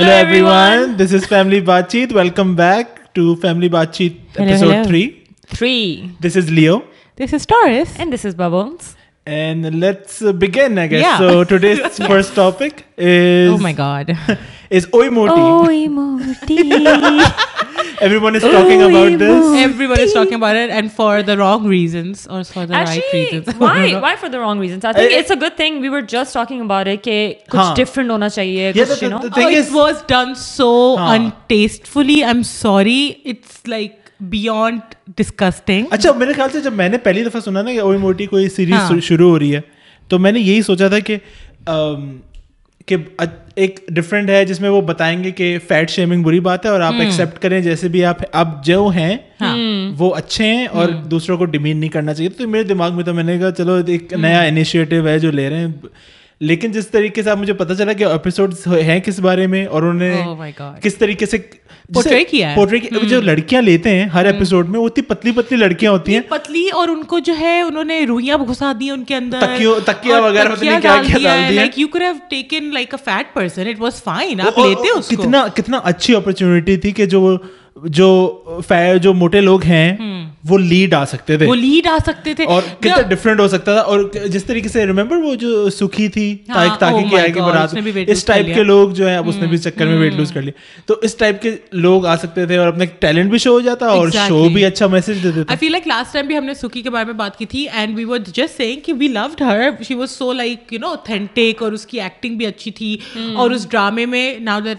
Hello everyone, this is Family Baatcheet. Welcome back to Family Baatcheet episode hello. 3. This is Leo. This is Taurus. And this is Bubbles. And let's begin, I guess. Yeah. So today's first topic is... Oh my God. Is Oye Motti. Oye Motti. Everyone is talking about this. Everyone is talking about it, and for the wrong reasons or for the right reasons. Why? Why for the wrong reasons? I think it's a good thing. We were just talking about it. That something different hona chahiye. Yeah, the thing is, it was done so untastefully. I'm sorry. It's like beyond disgusting. اچھا میرے خیال سے جب میں نے پہلی دفعہ سنا نا کہ اوئے موٹی کوئی سیریز شروع ہو رہی ہے تو میں نے یہی سوچا تھا کہ ایک ڈفرینٹ ہے جس میں وہ بتائیں گے کہ فیٹ شیمنگ بری بات ہے اور آپ ایکسیپٹ کریں جیسے بھی آپ جو ہیں وہ اچھے ہیں اور دوسروں کو ڈیمین نہیں کرنا چاہیے. تو میرے دماغ میں تو میں نے کہا چلو ایک نیا انیشیٹو ہے جو لے رہے ہیں, لیکن جس طریقے سے آپ مجھے پتا چلا کہ ایپیسوڈز ہیں کس بارے میں اور انہوں نے کس طریقے سے پورٹری کیا ہے. جو لڑکیاں لیتے ہیں ہر ایپیسوڈ میں وہ اتنی پتلی پتلی لڑکیاں ہوتی ہیں, پتلی, اور ان کو جو ہے انہوں نے روئیاں گھسا دی ان کے اندر, تکیا وغیرہ ڈال دیا ہے. Like you could have taken like a fat person, it was fine. آپ لیتے اس کو, کتنا اچھی اپرچونٹی تھی کہ جو موٹے لوگ ہیں وہ لیڈ آ سکتے تھے اور کتنا ڈفرینٹ ہو سکتا تھا. اور جس طریقے سے ریمبر وہ جو سکھی تھی اس ٹائپ کے لوگ جو ہیں اب اس نے بھی چکر میں ویٹ لوز کر لیا, تو اس ٹائپ کے لوگ آ سکتے تھے اور اپنا ٹیلنٹ بھی شو ہو جاتا اور شو بھی اچھا میسج دیتے تھے. I feel like last time بھی ہم نے سکھی کے بارے میں بات کی تھی and we were just saying کہ we loved her, she was so like you know authentic اور اس کی ایکٹنگ بھی اچھی تھی. اور اس ڈرامے میں now that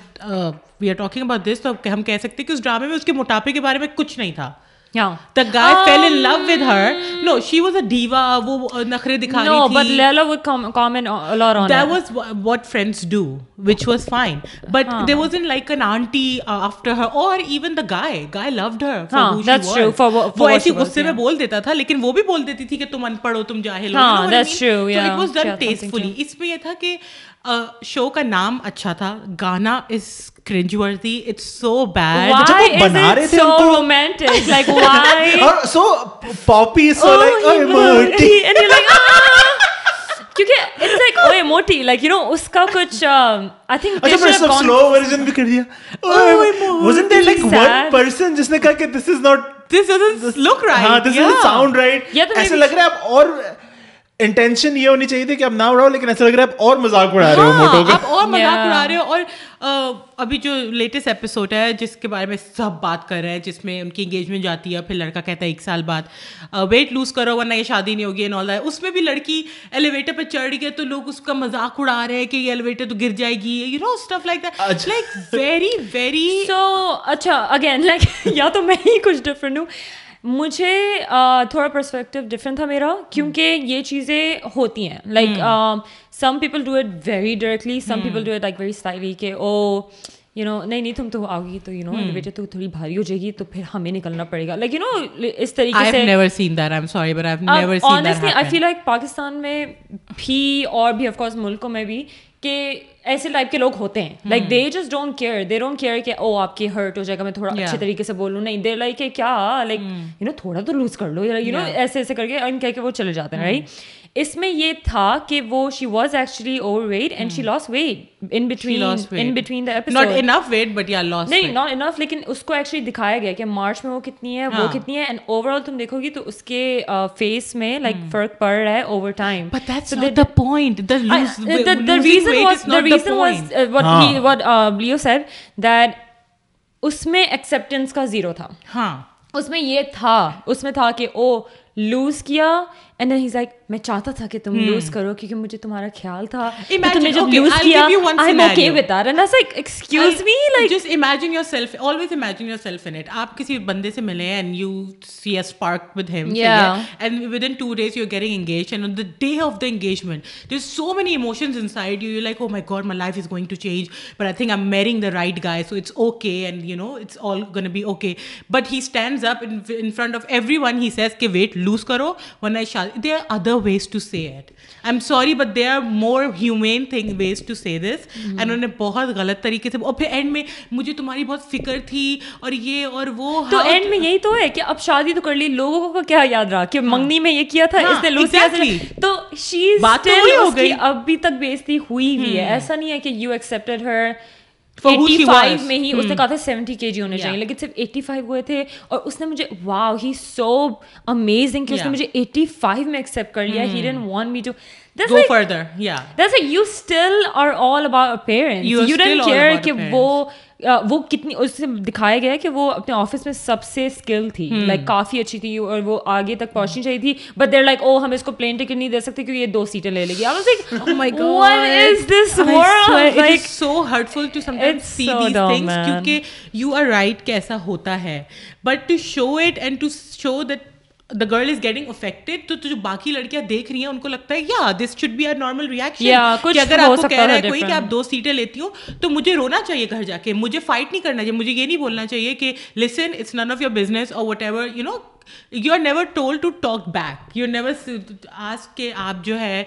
we are talking about this تو ہم کہہ سکتے کہ اس ڈرامے میں اس کے موٹاپے کے بارے میں کچھ نہیں تھا. The guy fell in love with her. No, she was a diva. Wo nakhre dikha rahi thi. No, but Leela would comment a lot on it. That was what friends do, which was fine. But there wasn't like an auntie after her, or even the guy. Guy loved her for who she was. That's true. For what she was. وہ ایسی غصے میں بول دیتا تھا لیکن وہ بھی بول دیتی تھی کہ تم ان پڑھ ہو, تم جاہل ہو. That's true. Yeah. So it was done tastefully. اس میں یہ تھا کہ شو کا نام اچھا تھا, گانا is cringeworthy, it's so bad. Why is it so romantic? Like why? So poppy, so like Oye Motti. And you're like کیونکہ it's like Oye Motti, like you know اس کا کچھ I think they should have slow version بھی کر دیا. Oye Motti. Wasn't there like one person جس نے کہا کہ this doesn't look right. This doesn't sound right. ایسا لگ رہا ہے آپ اور انٹینشن یہ ہونی چاہیے تھی کہ آپ نہ اڑاؤ, لیکن ایسا لگ رہا ہے آپ اور مذاق اڑا رہے ہو موٹو کا, آپ اور مذاق اڑا رہے ہو. اور ابھی جو لیٹسٹ ایپیسوڈ ہے جس کے بارے میں سب بات کر رہے ہیں, جس میں ان کی انگیجمنٹ جاتی ہے پھر لڑکا کہتا ہے 1 سال بعد ویٹ لوز کرو ورنہ یہ شادی نہیں ہوگی اینڈ آل دیٹ. اس میں بھی لڑکی ایلیویٹر پہ چڑھ گئی تو لوگ اس کا مذاق اڑا رہے ہیں کہ یہ ایلیویٹر تو گر جائے گی, you know stuff like that, like very very so. اچھا اگین لائک یا تو میں ہی کچھ ڈفرینٹ ہوں, مجھے تھوڑا پرسپیکٹیو ڈفرینٹ تھا میرا, کیونکہ یہ چیزیں ہوتی ہیں like some people do it very directly, some people do it like very stylishly کہ او یو نو نہیں تم تو آؤ گی تو یو نو بیٹے تو تھوڑی بھاری ہو جائے گی تو پھر ہمیں نکلنا پڑے گا, لائک یو نو اس طریقے سے. Honestly I feel like Pakistan میں بھی اور بھی آف کورس ملکوں میں بھی کہ ایسے ٹائپ کے لوگ ہوتے ہیں, like they just don't care, they don't care کہ او آپ کے ہرٹ ہو جائے گا میں تھوڑا اچھے طریقے سے بولوں, نہیں دے لائک کہ کیا لائک یو نو تھوڑا تو لوز کر لو یو نو ایسے ایسے کر کے ان کہہ کے وہ چلے جاتے ہیں رائٹ. اس میں یہ تھا کہ وہ she was actually overweight and she lost weight in between the episode, not enough weight but یا لاس, نہیں ناٹ انف, لیکن اس کو ایکچولی دکھایا گیا کہ مارچ میں وہ کتنی ہے اینڈ اوور آل تم دیکھو گی تو اس کے فیس میں لائک فرق پڑ رہا ہے over time. But that's not the point, the reason was what Leo said that اس میں acceptance کا 0 تھا. اس میں یہ تھا کہ او لوز کیا and then he's like میں چاہتا تھا کہ تم لوز کرو کیونکہ مجھے تمہارا خیال تھا تم نے جب لوز کیا I'm okay with that and I was like excuse me, like just imagine yourself, always imagine yourself in it. آپ کسی بندے سے ملے and you see a spark with him and within 2 days you're getting engaged and on the day of the engagement there's so many emotions inside you, you're like oh my god my life is going to change but I think I'm marrying the right guy so it's okay and you know it's all going to be okay, but he stands up in front of everyone, he says کہ wait lose کرو ورنہ there are other ways to say it, I'm sorry but there are more humane ways to say this and انہوں نے بہت غلط طریقے سے. اور پھر اینڈ میں مجھے تمہاری بہت فکر تھی اور یہ اور وہ, تو اینڈ میں یہی تو ہے کہ اب شادی تو کر لی, لوگوں کو کیا یاد رہا کہ منگنی میں یہ کیا تھا اس نے لوز کیا تو شیز بات ہوئی, ہو گئی, ابھی تک بےعزتی ہوئی ہوئی ہے. ایسا نہیں ہے کہ you accepted her 85 میں ہی اس نے کہا تھا 70 kg ہونے چاہیے, لیکن صرف 85 ہوئے تھے. اور اس نے مجھے واو ہی سو امیزنگ کہ اس نے مجھے 85 میں ایکسیپٹ کر لیا. He didn't want me to go further. Yeah, that's like you still are all about appearance. You don't care کہ وہ کتنی, اس سے دکھایا گیا ہے کہ وہ اپنے آفس میں سب سے اسکل تھی, لائک کافی اچھی تھی اور وہ آگے تک پہنچنی چاہیے تھی, بٹ they're like oh ہم اس کو پلین ٹکٹ نہیں دے سکتے کیونکہ یہ 2 seater لے لے گی. I was like oh my god what is this world, like it's so hurtful to sometimes see these things because you are right کہ ایسا ہوتا ہے, but to show it and to show that the girl is getting affected, تو جو باقی لڑکیاں دیکھ رہی ہیں ان کو لگتا ہے یا this should be a normal reaction کہ اگر آپ کو کہہ رہا ہے کوئی کہ آپ 2 seater لیتی ہو تو مجھے رونا چاہیے گھر جا کے, مجھے فائٹ نہیں کرنا چاہیے, مجھے یہ نہیں بولنا چاہیے کہ listen it's none of your business or whatever, you know you are never told to talk back, you never ask کہ آپ جو ہے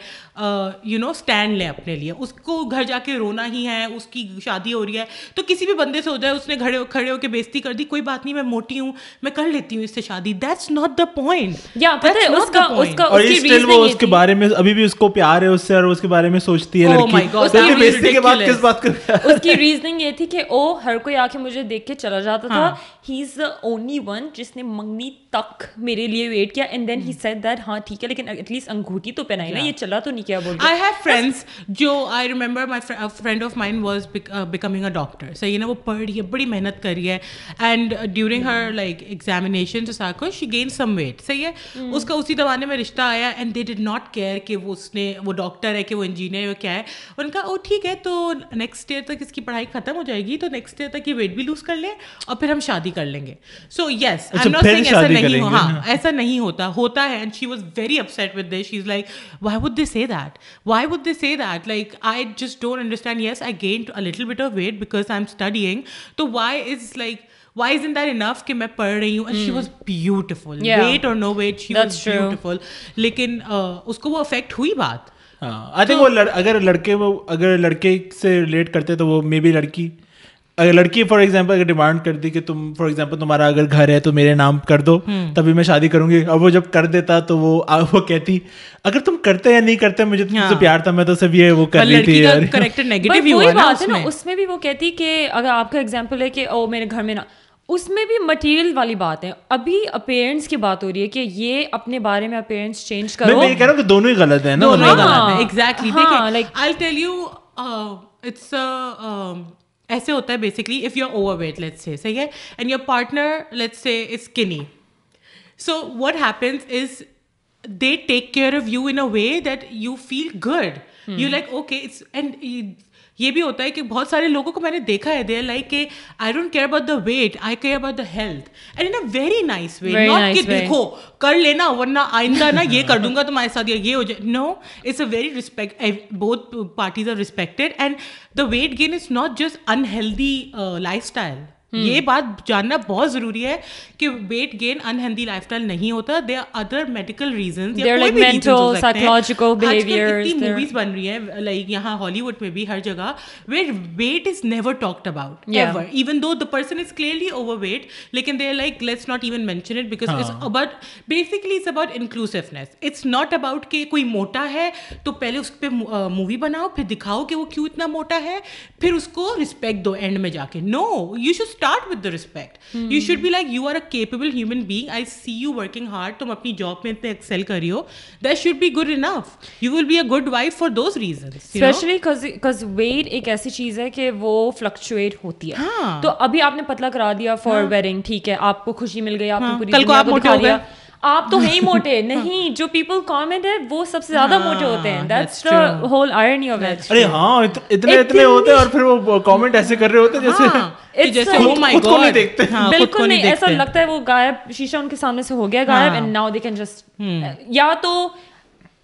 you know stand لیں اپنے لیے. اس کو گھر جا کے رونا ہی ہے, اس کی شادی ہو رہی ہے تو کسی بھی بندے سے ہو جائے, اس نے کھڑے ہو کے بےزتی کر دی کوئی بات نہیں میں موٹی ہوں میں کر لیتی ہوں اس سے شادی, that's not the point. Yeah پتہ ہے اس کا اور اسٹل وہ اس کے بارے میں ابھی بھی اس کو پیار ہے اس سے اور اس کے بارے میں سوچتی ہے لڑکی, بےزتی کے بعد کس بات کا. اس کی ریزننگ یہ تھی کہ او ہر کوئی آ کے مجھے دیکھ کے چلا جاتا تھا, he is the only one جس نے منگنی تک میرے لیے ویٹ کیا, and then he said that ہاں ٹھیک ہے لیکن at least انگوٹھی تو پہنائی نا, یہ چلا تو نہیں کیا بول. I have friends جو I remember my friend of mine was becoming a doctor, so you know وہ پڑھ رہی ہے بڑی محنت کر رہی ہے and during her like examination to sako she gained some weight, صحیح ہے, اس کا اسی زمانے میں رشتہ آیا and they did not care کہ وہ اس نے وہ ڈاکٹر ہے کہ وہ انجینئر ہے کیا ہے, ان کا او ٹھیک ہے تو نیکسٹ ایئر تک اس کی پڑھائی ختم ہو جائے گی تو نیکسٹ ایئر تک یہ ویٹ بھی لوز کر لیں اور پھر ہم شادی کر لیں گے. So yes I'm not saying ایسا نہیں ہو, ہاں ایسا نہیں ہوتا, ہوتا ہے and she was very upset with this, she's like why would they say that, why would they say that, like I just don't understand. Yes I gained a little bit of weight because I'm studying, so why is like why isn't that enough کہ میں پڑھ رہی ہوں. And she was beautiful, weight or no weight she was beautiful, لیکن اس کو وہ effect ہوئی بات. I think وہ اگر لڑکے سے ریلیٹ کرتے تو وہ مے بی لڑکی, اگر لڑکی فار ایگزامپل اگر ڈیمانڈ کر دی کہ تم فار ایگزامپل تمہارا اگر گھر ہے تو میرے نام کر دو تبھی میں شادی کروں گی, اور وہ جب کر دیتا تو وہ کہتی اگر تم کرتے یا نہیں کرتے مجھے تم سے پیار تھا میں تو صرف یہ وہ کر رہی تھی یار. کوئی بات ہے نا, اس میں بھی وہ کہتی کہ اگر آپ کا ایگزامپل ہے کہ او میرے گھر میں نا, اس میں بھی مٹیریل والی بات ہے. ابھی اپیرنٹس کی بات ہو رہی ہے کہ یہ اپنے بارے میں اپیرنٹس چینج کرو, میں کہہ رہا ہوں کہ دونوں ہی غلط ہیں نا. ایگزیکٹلی دیکھیں I'll tell you it's ایسے ہوتا ہے basically if you are overweight let's say, صحیح ہے, and your partner let's say is skinny, so what happens is they take care of you in a way that you feel good, you like okay it's. And یہ بھی ہوتا ہے کہ بہت سارے لوگوں کو میں نے دیکھا ہے دے لائک کہ I don't care about the weight I care about the health, and in a very nice way, not کہ دیکھو کر لینا ورنہ آئندہ نا یہ کر دوں گا تمہارے ساتھ یا یہ ہو جائے, no it's a very respect, both parties are respected, and the weight gain is not just unhealthy lifestyle. یہ بات جاننا بہت ضروری ہے کہ weight gain unhealthy lifestyle نہیں ہوتا, they are other medical reasons, movies بن رہی ہیں لائک یہاں ہالی ووڈ میں بھی ہر جگہ where weight is never talked about ever, even though the person is clearly overweight لیکن they are like let's not even mention it because it's about basically it's about inclusiveness, it's not about کہ کوئی موٹا ہے تو پہلے اس پہ movie بناؤ پھر دکھاؤ کہ وہ کیوں اتنا موٹا ہے پھر اس کو ریسپیکٹ دو اینڈ میں جا کے, no you should start with the respect. You should be like you are a capable human being, I see you working hard, tum apni job mein itne excel kar rahi ho, that should be good enough, you will be a good wife for those reasons, especially cuz weight ek aisi cheez hai ki wo fluctuate hoti hai. To abhi aapne patla kara diya for wedding, theek hai, aapko khushi mil gayi, aapne puri duniya ko dikha diya آپ تو ہیں موٹے نہیں, جو people comment ہے وہ سب سے زیادہ موٹے ہوتے ہیں, that's the whole irony of it. ارے ہاں اتنے ہوتے ہیں اور پھر وہ کامنٹ ایسے کر رہے ہوتے ہیں جیسے خود کو نہیں دیکھتے, بالکل نہیں, ایسا لگتا ہے وہ غائب, شیشہ ان کے سامنے سے ہو گیا غائب, and now they can just یا تو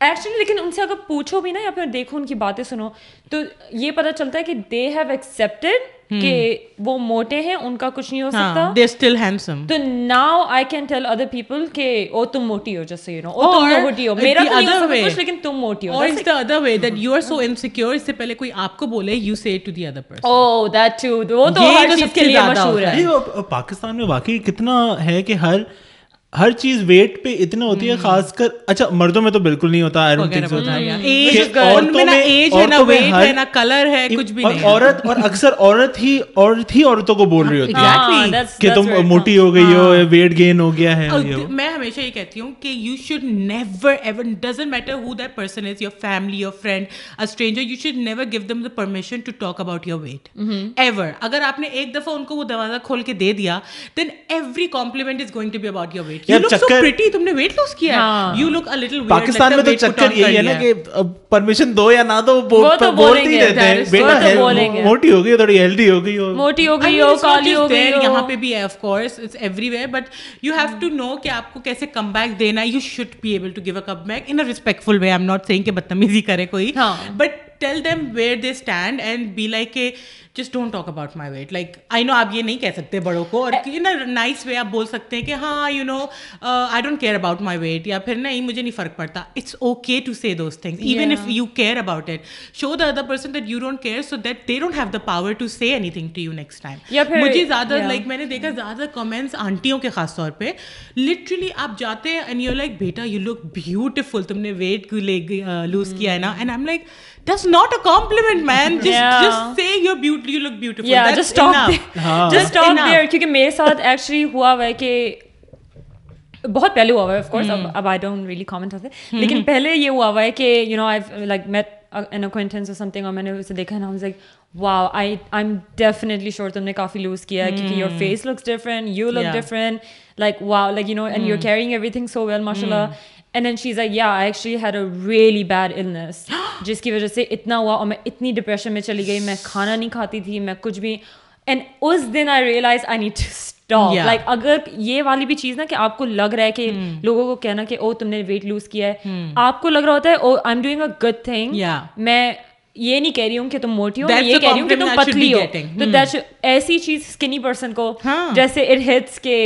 ایکچولی لیکن ان سے اگر پوچھو بھی نا یا پھر دیکھو ان کی باتیں سنو تو یہ پتہ چلتا ہے کہ دے ہیو ایکسیپٹڈ کہ وہ موٹے ہیں ان کا کچھ نہیں ہو سکتا, دے اسٹل ہینڈسم, تو now I can tell other people کہ او تم موٹی ہو, جیسے یو نو او تم موٹی ہو, میرا تو نہیں ہو سکتا کچھ لیکن تم موٹی ہو, اور it's the other way that you are so insecure, اس سے پہلے کوئی آپ کو بولے you say to the other person oh that too, وہ تو ہر چیز کے لیے مشہور ہے. پاکستان میں واقعی کتنا ہے کہ ہر ہر چیز ویٹ پہ اتنا ہوتی ہے, خاص کر اچھا مردوں میں تو بالکل نہیں ہوتا, عورت اور اکثر عورت ہی عورتوں کو بول رہی ہوتی ہے کہ تم موٹی ہو گئی ہو, ویٹ گین ہو گیا ہے. میں ہمیشہ یہ کہتی ہوں کہ you should never ever, doesn't matter who that person is, your family, your friend, a stranger, you should never give them the permission to talk about your weight ever. اگر آپ نے ایک دفعہ ان کو وہ دروازہ کھول کے دے دیا, then every compliment is going to be about your weight. Pakistan میں تو چکر یہی ہے نا کہ پرمیشن دو یا نہ دو بولتے ہی رہتے ہیں, بیٹا موٹی ہو گئی ہو, تھوڑی ہیلدی ہو گئی ہو, موٹی ہو گئی ہو, کالی ہو گئی ہو. یہاں پہ بھی ہے, of course it's everywhere, but you have to know کہ آپ کو کیسے کم بیک دینا ہے. You should be able to give a comeback in a respectful way. I am not saying کہ بدتمیزی کرے کوئی, but tell them where they stand and be like just don't talk about my weight, like I know aap ye nahi keh sakte badon ko, aur in a nice way aap bol sakte hain ki ha you know I don't care about my weight, ya phir nahi mujhe nahi fark padta. It's okay to say those things even if you care about it. Show the other person that you don't care so that they don't have the power to say anything to you next time. Mujhe zyada like maine dekha zyada comments auntiyon ke khas taur pe, literally aap jaate hain and you're like beta you look beautiful, tumne weight lose kiya hai na, and I'm like that's not a compliment man, just say you're beautiful, you look beautiful, yeah, that's enough. Just stop there kyunki mere sath actually hua hua hai ki bahut pehle hua hua hai, of course ab I don't really comment on it, lekin pehle ye hua hua hai ki you know I've like met an acquaintance or something aur maine usse dekha and I was like wow I'm definitely sure tumne kafi lose kiya hai kyunki your face looks different, you look different, like wow, like you know and you're carrying everything so well, mashallah. And then she's like yeah I actually had a really bad illness jiski wajah se itna hua aur main itni depression mein chali gayi, main khana nahi khati thi, main kuch bhi, and us din I realized I need to stop. Like agar ye wali bhi cheez na ki aapko lag raha hai ki logo ko kehna ki oh tumne weight lose kiya hai, aapko lag raha hota hai oh I'm doing a good thing, main یہ نہیں کہہ رہی ہوں کہ تم موٹی ہو, میں یہ کہہ رہی ہوں کہ تم پتلی ہو. تو دیٹ ایسی چیز skinny person کو جیسے it hits کے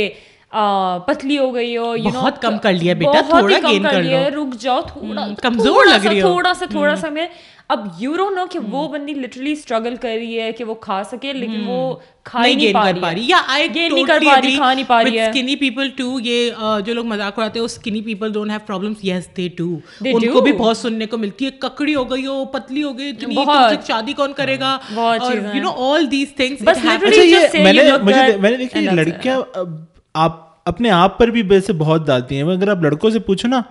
پتلی ہو گئی ہو, بہت کم کر لیا بیٹا, تھوڑا گین کر لو, رک جاؤ, تھوڑا کمزور لگ رہی ہو, تھوڑا سا میں اب یو ڈونٹ نو کہ وہ بندی لٹرلی اسٹرگل کر رہی ہے کہ وہ کھا سکے, لیکن وہ کھا نہیں پا رہی, گین نہیں کر پا رہی, کھا نہیں پا رہی ہے. اسکنی پیپل ٹو, یہ جو لوگ مذاق اڑاتے ہیں skinny people don't have problems, yes they do, ان کو بھی بہت سننے کو ملتی ہے, ککڑی ہو گئی ہو, پتلی ہو گئی, شادی کون کرے گا, you know all these things. میں نے دیکھی لڑکیاں آپ اپنے آپ پر بھی ویسے بہت ڈالتی ہیں, اگر آپ لڑکوں سے پوچھو نا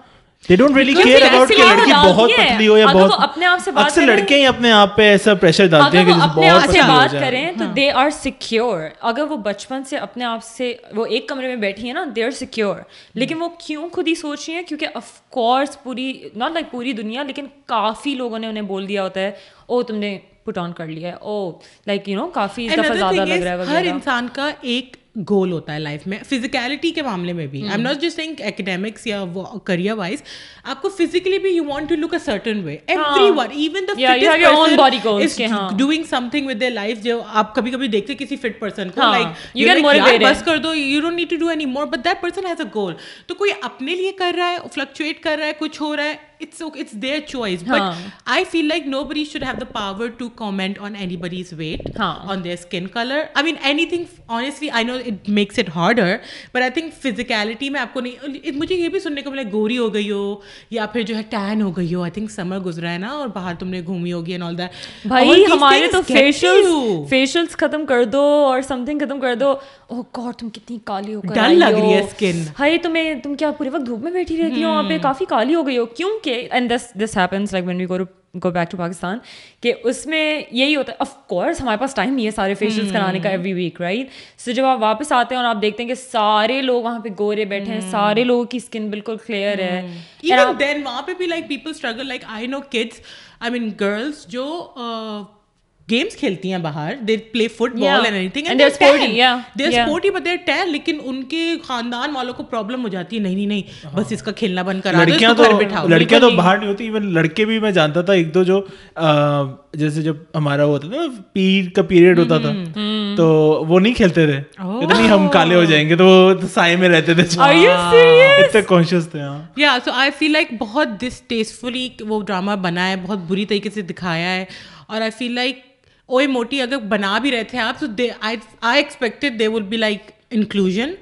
they don't really care about کہ لڑکی بہت پتلی ہو یا بہت, اکثر لڑکے ہی اپنے آپ پہ ایسا پریشر ڈالتے ہیں کہ اپنے آپ سے بات کریں تو they are secure. اگر وہ بچپن سے اپنے آپ سے وہ ایک کمرے میں بیٹھی ہیں نا they are secure, لیکن وہ کیوں خود ہی سوچ رہی ہیں کیونکہ of course پوری not like پوری دنیا لیکن کافی لوگوں نے انہیں بول دیا ہوتا ہے او تم نے put on کر لیا ہے, او like you know کافی زیادہ لگ رہا ہے. ہر انسان کا ایک گول ہوتا ہے لائف میں, فزیکلٹی کے معاملے میں بھی, I am not just saying academics یا کیریئر وائز, آپ کو فزیکلی بھی you want to look a certain way, everyone even the fittest person is doing something with their life. جو آپ کبھی کبھی دیکھتے کسی فٹ پرسن کو لائک یو کین موٹیویٹ بس کر دو, you don't need to do anymore, but that person has a goal. تو کوئی اپنے لیے کر رہا ہے, فلکچویٹ کر رہا ہے, کچھ ہو رہا ہے, it's their choice, but I feel like nobody should have the power to comment on anybody's weight, on their skin color, I mean anything. Honestly I know it makes it harder, but I think physicality mein aapko nahi, mujhe ye bhi sunne ko mila gori ho gayi ho ya phir jo hai tan ho gayi ho, I think summer guzra hai na aur bahar tumne ghumi hogi and all that. Bhai hamare to facials khatam kar do or something khatam kar do, oh god tum kitni kali ho gayi ho, dull lag rahi hai skin, hai tum kya pure waqt dhoop mein baithi rehti ho, aap kafi kali ho gayi ho kyun ke. And this happens like when we go back to Pakistan کہ اس میں یہی ہوتا ہے, of course ہمارے پاس time نہیں ہے سارے facials کرانے کا every week, right? So جب آپ واپس آتے ہیں اور آپ دیکھتے ہیں کہ سارے لوگ وہاں پہ گورے بیٹھے ہیں, سارے لوگوں کی اسکن بالکل کلیئر ہے, even then وہاں پہ بھی like people struggle, like I know kids, I mean girls جو گیمس کھیلتی ہیں باہر, they play football and everything and they are sporty but they are tan, لیکن ان کے خاندان والوں کو پرابلم ہو جاتی ہے, نہیں نہیں بس اس کا کھیلنا بند کرا دو, اس کو گھر بٹھاؤ. لڑکیاں تو باہر نہیں ہوتی, ایون لڑکے بھی میں جانتا تھا ایک دو جو جیسے جب ہمارا ہوتا تھا پیر کا پیریڈ ہوتا تھا تو وہ نہیں کھیلتے تھے, نہیں ہم کالے ہو جائیں گے, تو وہ سائے میں رہتے تھے, اتنے کانشیس تھے. یا سو آئی فیل لائک بہت ڈسٹیسفلی وہ ڈرامہ بنا ہے, بہت بری طریقے سے دکھایا ہے, اور آئی فیل لائک اوئے موٹی اگر بنا بھی رہے تھے آپ تو I expected they would be like inclusion,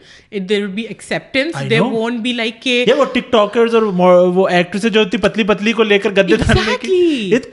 there will be acceptance, there won't be like کہ وہ ٹک ٹاکرز اور وہ ایکٹریس جو ہوتی پتلی پتلی کو لے کر گدے ڈالنے کی it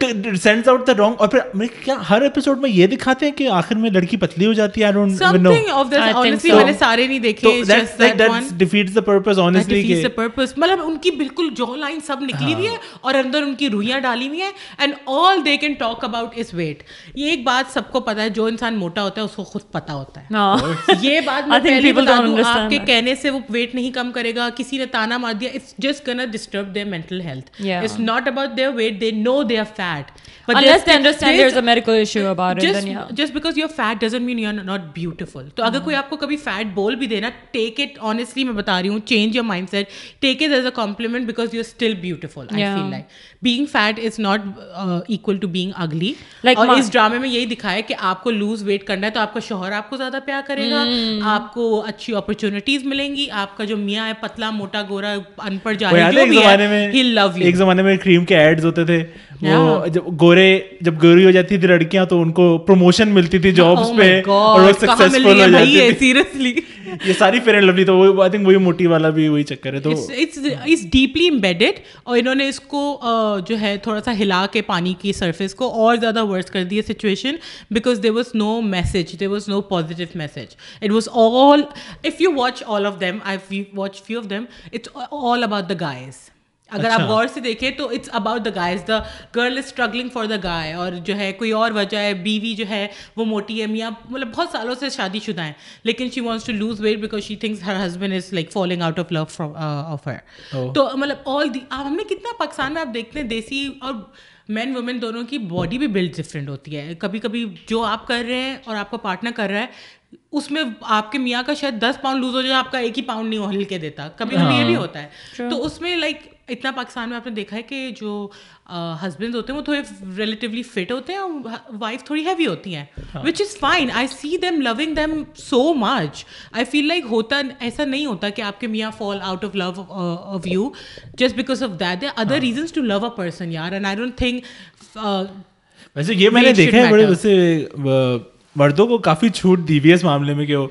sends out the wrong. اور پھر کیا ہر ایپیسوڈ میں یہ دکھاتے ہیں کہ آخر میں لڑکی پتلی ہو جاتی ہے. I don't know something of this honestly, میں نے سارے نہیں دیکھے. That defeats the purpose honestly. Defeats the purpose. مطلب ان کی بالکل جو لائن سب نکلی ہوئی ہے اور اندر ان کی روحیاں ڈالی ہوئی ہیں and all they can talk about is weight. یہ ایک بات سب کو پتا ہے, جو انسان موٹا ہوتا ہے اس کو خود پتا ہوتا ہے. یہ بات میں پہلے بتا دوں, آپ کے کہنے سے وہ ویٹ نہیں کم کرے گا. کسی نے تانا مار دیا, it's just gonna disturb their mental health. It's not about their weight, they know they are fat. But unless they understand there's a medical issue about it, then yeah. Just because you're fat doesn't mean you're not beautiful. تو اگر کوئی آپ کو کبھی fat بول بھی دینا, take it honestly, میں بتا رہی ہوں, change your mindset, take it as a compliment because you're still beautiful. I feel like being fat is not equal to being ugly. اور اس ڈرامے میں یہی دکھایا کہ آپ کو lose weight کرنا ہے تو آپ کا شوہر آپ کو زیادہ پیار کرے گا, آپ کو اچھی اپرچونٹیز ملیں گی, آپ کا جو میاں ہے پتلا موٹا گورا ان پڑھ جاہل جو بھی ہے, he'll love you. ایک زمانے میں کریم کے ایڈز ہوتے تھے, وہ جب گوری ہو جاتی تھی لڑکیاں تو ان کو پروموشن ملتی تھی جابس پہ اور وہ سکسیسفل ہو جاتی تھی. سیریسلی یہ ساری فیئر اینڈ لولی, تو وہ آئی تھنک وہی موٹی والا بھی وہی چکر ہے. تو اٹس ڈیپلی امبیڈڈ, اور انہوں نے اس کو جو ہے تھوڑا سا ہلا کے پانی کی سرفیس کو اور زیادہ ورس کر دی situation, because there was no message, there was no positive message. It was all, if you watch all of them, I watch few of them, it's all about the guys. اگر آپ غور سے دیکھیں تو it's about the guys, the girl is struggling for the guy, اور جو ہے کوئی اور وجہ ہے, بیوی جو ہے وہ موٹی ہے, میاں مطلب بہت سالوں سے شادی شدہ ہیں لیکن she wants to lose weight because she thinks her husband is like falling out of love from of her. تو مطلب آل دی ہم نے کتنا پاکستان میں آپ دیکھتے ہیں دیسی اور مین وومن دونوں کی باڈی بھی بلڈ ڈفرینٹ ہوتی ہے. کبھی کبھی جو آپ کر رہے ہیں اور آپ کا پارٹنر کر رہا ہے اس میں آپ کے میاں کا شاید 10 پاؤنڈ لوز ہو جائے, آپ کا 1 ہی پاؤنڈ نہیں ہل کے دیتا, کبھی کبھی یہ بھی ہوتا ہے. تو اس میں لائک اتنا پاکستان میں آپ نے دیکھا ہے کہ جو ہسبینڈ ہوتے ہیں وہ تھوڑے ریلیٹیولی فٹ ہوتے ہیں اور وائف تھوڑی ہیوی ہوتی ہیں, which is fine. I see them loving them so much, I feel like ہوتا ایسا نہیں ہوتا کہ آپ کے میاں fall out of love of you just because of that. There other reasons to love a person یار, اینڈ آئی ڈونٹ تھنک. ویسے یہ میں نے دیکھا ہے بڑے, ویسے مردوں کو کافی چھوٹ دی ہوئی ہے اس معاملے میں کہ وہ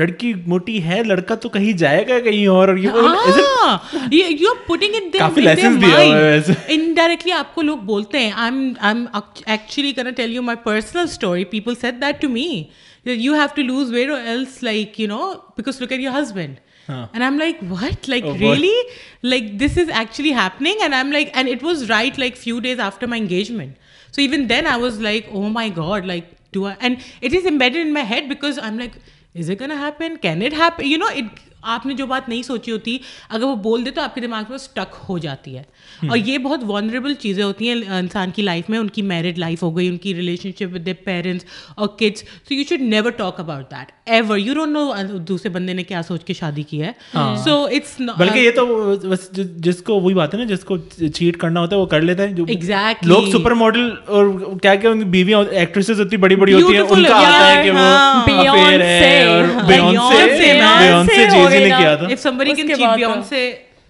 لڑکی موٹی ہے لڑکا تو کہیں جائے گا کہیں اور. انڈائریکٹلی آپ کو لوگ بولتے ہیں, I'm actually gonna tell you my personal story. People said that to me. You have to lose weight or else, like, you know, because look at your husband. And I'm like, what? Like, oh, really? What? Like, this is actually happening? And I'm like, and it was right like few days after my engagement. So even then I was like, oh my God, like, do I? And it is embedded in my head because I'm like, is it gonna happen? Can it happen? You know, it, آپ نے جو بات نہیں سوچی ہوتی اگر وہ بول دے تو آپ کے دماغ میں اسٹک ہو جاتی ہے. اور یہ بہت وانریبل چیزیں ہوتی ہیں انسان کی لائف میں, ان کی میرڈ لائف ہو گئی, ان کی relationship with their parents اور kids. So you should never talk about that ever, you don't know دوسرے بندے نے کیا سوچ کے شادی کی ہے. سو اٹس بلکہ یہ تو جس کو وہی بات ہے نا, جس کو چیٹ کرنا ہوتا ہے وہ کر لیتا ہے. ایگزیکٹلی لوگ سپر ماڈل اور کیا کیا بیویاں ایکٹریسز ہوتی بڑی بڑی ہوتی ہیں, ان کا آتا ہے کہ وہ افیئر ہے اور Beyonce. If somebody can cheat Beyonce,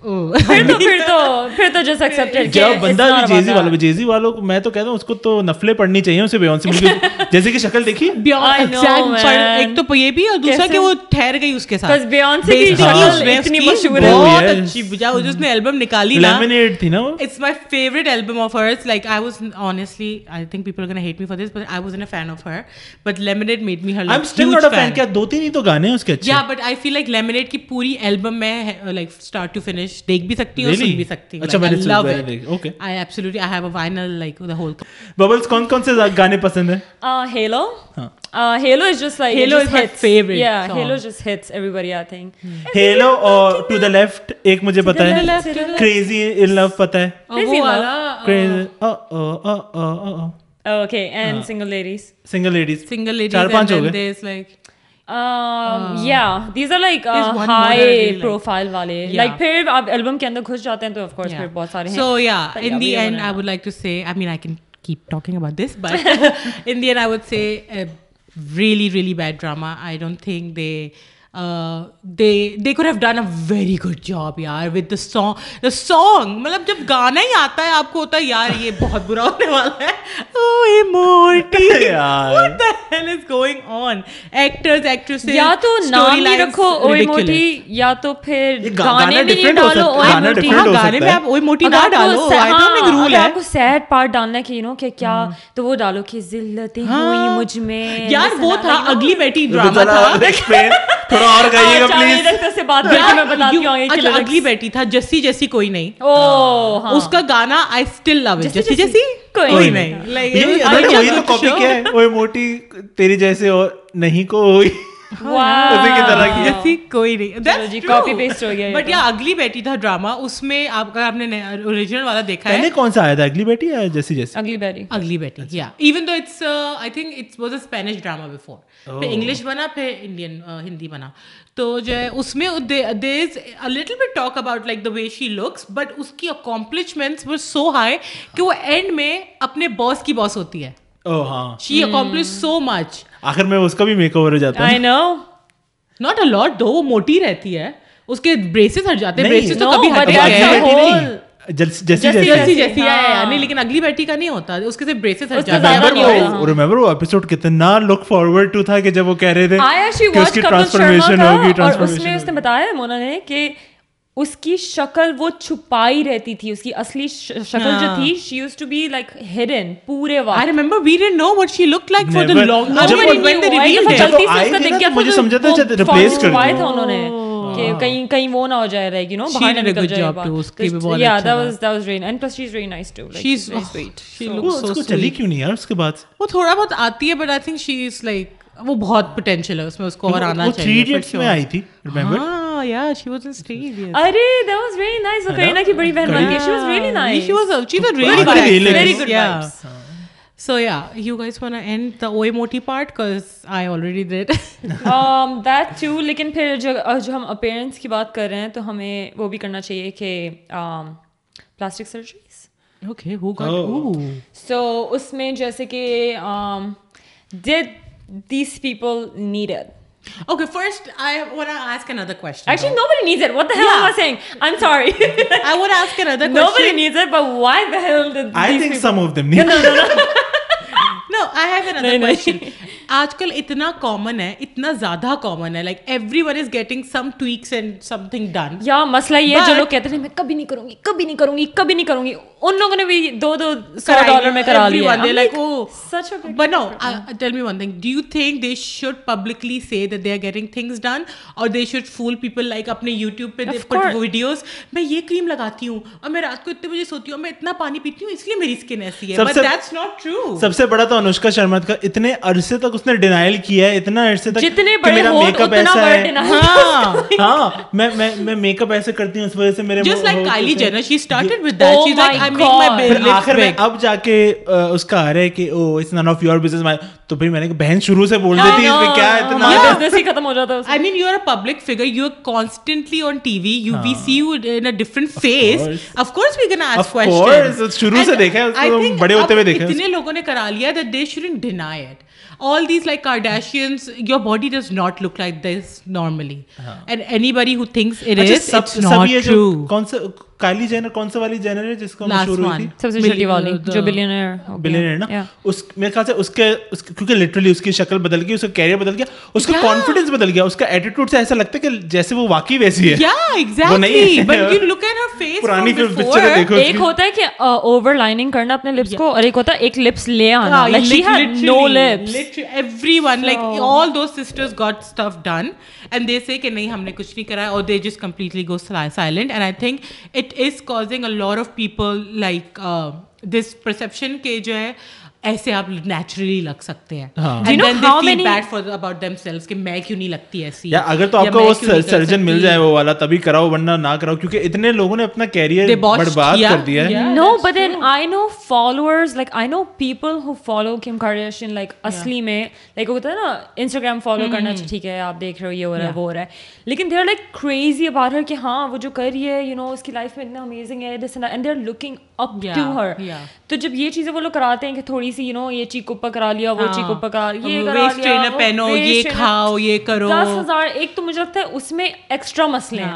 پھر تو just accepted. جب بندہ جیزی والوں کو, میں تو کہتا ہوں اس کو تو نفلیں پڑھنی چاہیے اسے بیونسے, جیسے کہ شکل دیکھی. ایک تو یہ بھی, اور دوسرا کہ وہ ٹھہر گئی اس کے ساتھ. بیونسے کی شکل اتنی مشہور ہے, بہت اچھی اس نے البم نکالی نا, لیمینیڈ تھی نا وہ. It's my favorite album of hers. Like I was honestly, I think people are gonna hate me for this, but I wasn't a fan of her. But Lemonade made me her like, I'm still not a fan. کیا 2-3 ہی تو گانے ہیں اس کے اچھے. Yeah, but I feel like Lemonade کی پوری album میں like start to finish دیکھ بھی سکتی ہوں, سن بھی سکتی ہوں. I love it. Okay. I absolutely, I have a vinyl like the whole. Bubbles, کون سے گانے پسند ہیں؟ Halo. Halo is just like, Halo is my favorite. Yeah, Halo just hits everybody, I think. Halo or To the Left, ایک مجھے پتا ہے. Crazy in Love پتا ہے. Crazy والا. Crazy. Okay, and Single Ladies. 4-5 ہو گئے. Yeah, these are like high profile wale. Like phir aap album ke andar ghuss jate hain to of course phir bahut sare hain. So yeah, in the end I would like to say, I mean I can keep talking about this, but in the end I would say a really really bad drama. I don't think they they could have done a very good job yaar with the song matlab jab gaana hi aata hai aapko hota hai yaar ye bahut bura hone wala hai. Oye Motti yaar, what the hell is going on? Actors, actresses, ya to naam hi rakho Oye Motti ya to phir gaane mein डालो Oye Motti, gaane mein aap Oye Motti na डालो. I think rule hai aapko sad part डालना है, you know, कि क्या तो वो डालो कि ज़िल्लतें हुई मुझ में यार. वो था अगली बेटी ड्रामा था اگلی بیٹی تھا جیسی جیسی کوئی نہیں, اس کا گانا I still love it, جیسی جیسی کوئی نہیں. Oye Motti تیرے جیسے اور نہیں کوئی جیسی کوئی نہیں, کاپی پیسٹ ہو گیا. بٹ یا اگلی بیٹی تھا ڈراما, اس میں آپ کا آپ نے اوریجنل والا دیکھا ہے کون سا آیا تھا, اگلی بیٹی یا جیسی جیسی اگلی بیٹی یا even though it's I think it was a Spanish drama before, پھر انگلش بنا, پھر انڈین ہندی بنا. تو جو ہے اس میں there is a little bit talk about like the way she looks, but اس کی accomplishments were so high کہ وہ اینڈ میں اپنے باس کی باس ہوتی ہے. Oh, haan. She accomplished so much. آخر میں اس کا بھی میک اوور ہو جاتا ہے. I know. Not a lot though. وہ موٹی رہتی ہے, اس کے بریسز ہٹ جاتے ہیں. بریسز تو کبھی ہٹ جاتے جیسی نہیں, لیکن اگلی بیٹی کا نہیں ہوتا, اس کے بریسز ہٹ جاتے ہیں. ریمبر وہ ایپیسوڈ کتنا لک فارورڈ ٹو تھا کہ جب وہ کہہ رہے تھے کہ اس کی ٹرانسفارمیشن ہوگی. اور اس میں اس نے بتایا مونا نے کہ اس کی شکل وہ چھپائی رہتی تھی, اس کی اصلی شکل جو تھی she used to be like hidden پورے وقت. I remember we didn't know what she looked like for the long time when they revealed it. مجھے سمجھا تھا کہ ریپلیس کر دیا انہوں نے کہ کہیں وہ نہ ہو جائے رہے, you know, باہر نکل جائے بات. Yeah, that was really, and plus she's really nice too, like she's very sweet. She looks so sweet. چلی کیوں نہیں یار اس کے بعد, وہ تھوڑا بہت آتی ہے but I think she is like وہ بہت پوٹینشیل ہے اس میں, اس کو اور آنا چاہیے. وہ 3 ایڈیٹس میں آئی تھی, remember. Oh yeah, she was in Sridevi. Yes. Arey, that was very nice. Karina ki badi behan banke. She was really nice. She was really good. Very good vibes. Yeah. So yeah, you guys wanna end the Oye Motti part cuz I already did. That too, lekin phir jo hum appearance ki baat kar rahe hain to hame wo bhi karna chahiye ke plastic surgeries. Okay, who got who? So usme jaise ke did these people need it? Okay, first I want to ask another question. Actually, nobody needs it. What the hell am I saying? I'm sorry. I want to ask another question. Nobody needs it, but why the hell did I think people... some of them need it. No. No, I have another question. آج کل اتنا common ہے, اتنا زیادہ common ہے, like everyone is getting some tweaks and something done. یا مسئلہ یہ جو لوگ کہتے ہیں میں کبھی نہیں کروں گی, ان لوگوں نے بھی $200 میں کرا لیا. Like, oh, such a good. But no, tell me one thing. Do you think they should publicly say that they are getting things done, or they should fool people like اپنے YouTube پہ they put videos? میں یہ کریم لگاتی ہوں اور میں رات کو اتنے بجے سوتی ہوں, میں اتنا پانی پیتی ہوں, اس لیے میری اسکن ایسی ہے. But that's not true. سب سے بڑا تو انوشکا شرما کا اتنے عرصے تک اس نے ڈینائل کیا ہے, اتنا عرصے تک جتنے بڑے میک اپ ایسا ہے. ہاں میں میک اپ ایسا کرتی ہوں اس وجہ سے میرے just like Kylie Jenner, she started with that. She's like I make my lips. آخر میں اب جا کے اس کا آ رہا ہے کہ oh it's none of your business. تو پھر میں نے بہن شروع سے بول دیتی اس پہ کیا اتنا بزنس ہی ختم ہو جاتا ہے. I mean you are a public figure, you are constantly on TV, we see you in a different face. Of course we're gonna ask questions. Of course شروع سے دیکھا ہے اس کو, بڑے ہوتے ہوئے دیکھا ہے. اتنے لوگوں نے کرا لیا that they shouldn't deny it. All these like Kardashians, your body does not look like this normally. And anybody who thinks it is, it's not true. Kylie Jenner, کون سا والی جینر ہے جس کو مشہور ہوئی تھی, سب سے چھوٹی والی جو بلینئر نا, اس میرے خیال سے اس کے کیونکہ لٹرلی اس کی شکل بدل گئی, اس کا کیریئر بدل گیا, اس کا کانفیڈنس بدل گیا, اس کا ایٹیٹیوڈ سے ایسا لگتا ہے کہ جیسے وہ واقعی ویسی ہے. یا exactly, but you look at her face. پرانی پکچر دیکھو, ایک ہوتا ہے کہ اوور لائننگ کرنا اپنے لپس کو, اور ایک ہوتا ہے ایک لپس لے آنا. Like she had no lips. Everyone, like all those sisters got stuff done and they say کہ نہیں ہم نے کچھ نہیں کرایا, or they just completely go silent. And I think it is causing a lot of people like this perception ke jo hai aise aap naturally lag sakte hain, and then they feel bad for about themselves ke main kyun nahi lagti aisi. Ya agar to aapko wo surgeon mil jaye wo wala tabhi karao, warna na karao, kyunki itne logon ne apna career barbaad kar diya hai. No, but then I know followers, like I know people who follow Kim Kardashian, like asli mein like hota hai na Instagram follow karna theek hai, aap dekh rahe ho ye ho raha hai wo ho raha hai, lekin they are like crazy about her ki ha wo jo kar rahi hai, you know, uski life mein itna amazing hai, and they are looking up to her. To jab ye cheeze wo log karate hain ki thodi تھوڑی سی you know یہ check اوپر کرا لیا وہ check اوپر کرا یہ پہنو یہ کھاؤ یہ کرو 10,000 ایک تو مجھے لگتا ہے اس میں ایکسٹرا مسئلے ہیں